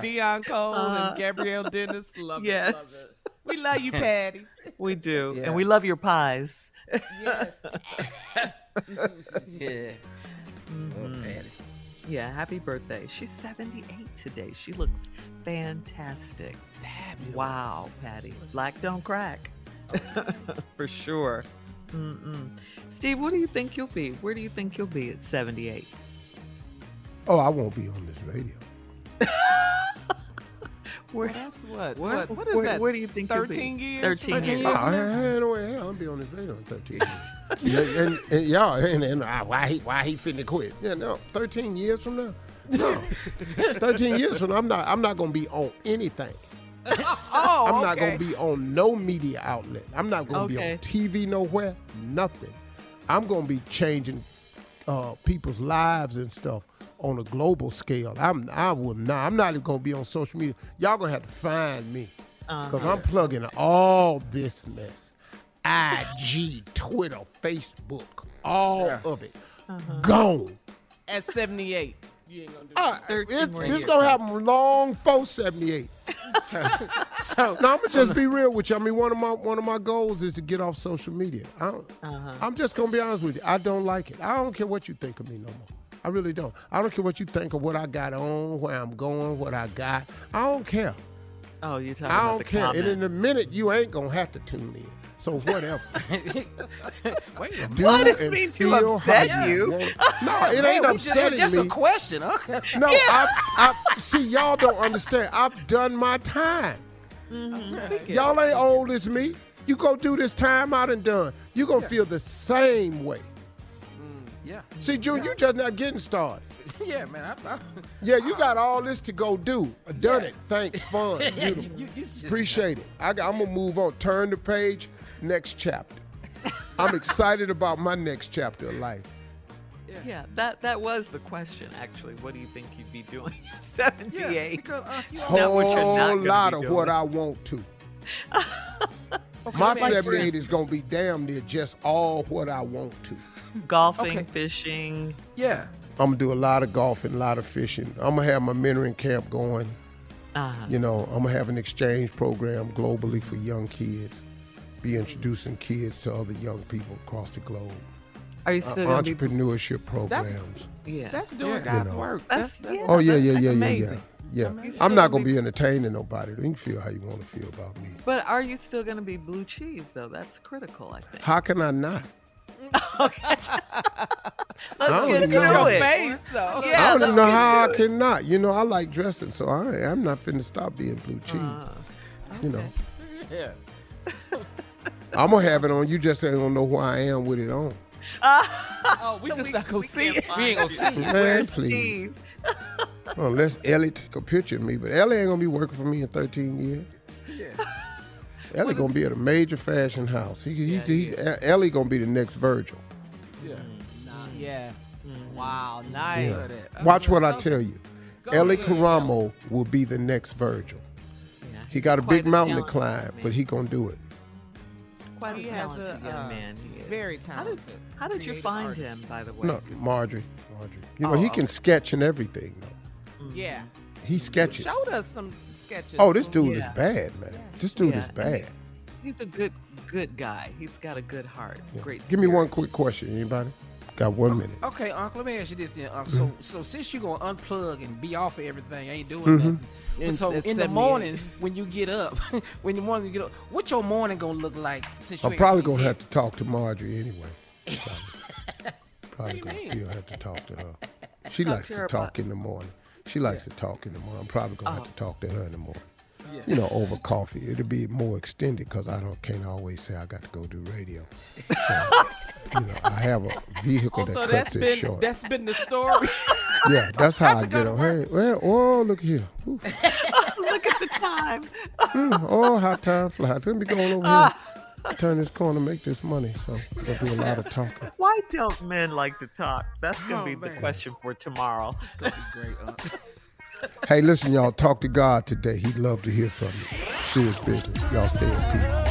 Dion Cole and Gabrielle Dennis. Love it. We love you, Patty. We do. Yeah. And we love your pies. Yes. Oh, Patty. Yeah, happy birthday. She's 78 today. She looks fantastic. Fabulous. Wow, Patty. Black don't crack. For sure. Steve, what do you think you'll be? Where do you think you'll be at 78? Oh, I won't be on this radio. What do you think? 13 years? 13 years. Oh, I don't be on this radio in 13 years. Why he finna quit? Yeah, no. 13 years from now? No. 13 years from now, I'm not gonna be on anything. I'm not gonna be on no media outlet. I'm not gonna be on TV nowhere, nothing. I'm gonna be changing people's lives and stuff on a global scale. I'm not even gonna be on social media. Y'all gonna have to find me because I'm plugging all this mess. IG, Twitter, Facebook, all of it. Gone. At 78. You ain't gonna do this gonna happen long before 78. So now I'm gonna just be real with you. I mean, one of my goals is to get off social media. I'm just gonna be honest with you. I don't like it. I don't care what you think of me no more. I really don't. I don't care what you think of what I got on, where I'm going, what I got. I don't care. Oh, you're talking about the comment. I don't care. And in a minute, you ain't gonna have to tune in. So whatever. Wait a minute. Why does it mean to upset you? No, it ain't upsetting me. It's just a question, huh? No, I see, y'all don't understand. I've done my time. Mm-hmm. Y'all ain't old as me. You go do this time out and done. You gonna feel the same way. Yeah. See, June, you just not getting started. Yeah, man. You got all this to go do. Done it. Thanks. Fun. Beautiful. Appreciate it. I'm going to move on. Turn the page. Next chapter. I'm excited about my next chapter of life. Yeah, that was the question, actually. What do you think you'd be doing at 78? A whole lot of what I want to. Okay, my 78 is going to be damn near just all what I want to. Golfing, fishing. Yeah. I'm going to do a lot of golfing, a lot of fishing. I'm going to have my mentoring camp going. You know, I'm going to have an exchange program globally for young kids, be introducing kids to other young people across the globe. Are you still entrepreneurship programs. That's doing God's work. That's amazing. Yeah, I'm not going to be entertaining nobody. You can feel how you want to feel about me. But are you still going to be blue cheese, though? That's critical, I think. How can I not? Okay. Let's get to it. Face, though. Yeah, I don't even know how I cannot. You know, I like dressing, so I'm not finna stop being blue cheese. You know. Yeah. I'm going to have it on. You just ain't going to know where I am with it on. We just not going to see it. We ain't going to see it. Man, please. Unless Ellie took a picture of me, but Ellie ain't gonna be working for me in 13 years. Yeah. Ellie gonna be at a major fashion house. Ellie gonna be the next Virgil. Yeah. Yes. Wow. Nice. Yeah. Watch what I tell you. Ellie Caramo will be the next Virgil. Yeah. He got a big mountain to climb, but he gonna do it. He has a young man. He is very talented. How did you find him, by the way? No, Marjorie. You know, he can sketch and everything, though. Yeah. He sketches. You showed us some sketches. Oh, this dude is bad, man. Yeah. This dude is bad. He's a good guy. He's got a good heart. Yeah. Great spirit. Give me one quick question, anybody? Got 1 minute. Okay, Uncle, let me ask you this then. So since you're going to unplug and be off of everything, ain't doing nothing. And so in the mornings when you get up, what your morning going to look like? Since I'm probably going to have to talk to Marjorie anyway. Probably going to still have to talk to her. She likes to talk in the morning. I'm probably going to have to talk to her in the morning. Yeah. You know, over coffee. It'll be more extended because I can't always say I got to go do radio. So, you know, I have a vehicle that cuts it short. That's been the story. Yeah, that's how I get on. Hey, look here. Look at the time. How time flies. Let me go on over here. Turn this corner, make this money. So I'm going to do a lot of talking. Why don't men like to talk? That's going to be the question for tomorrow. It's going to be great. Hey, listen, y'all. Talk to God today. He'd love to hear from you. Serious business. Y'all stay in peace.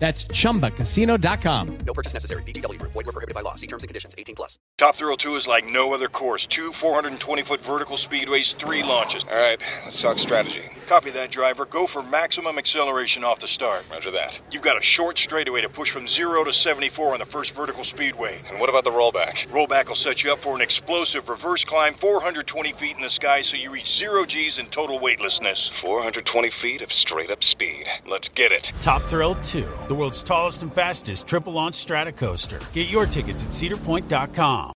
That's ChumbaCasino.com. No purchase necessary. VGW Group. Void where prohibited by law. See terms and conditions. 18+. Top Thrill 2 is like no other course. 2 420-foot vertical speedways, 3 launches. All right, let's talk strategy. Copy that, driver. Go for maximum acceleration off the start. Roger that. You've got a short straightaway to push from 0 to 74 on the first vertical speedway. And what about the rollback? Rollback will set you up for an explosive reverse climb 420 feet in the sky so you reach 0 Gs in total weightlessness. 420 feet of straight-up speed. Let's get it. Top Thrill 2. The world's tallest and fastest triple-launch strata coaster. Get your tickets at cedarpoint.com.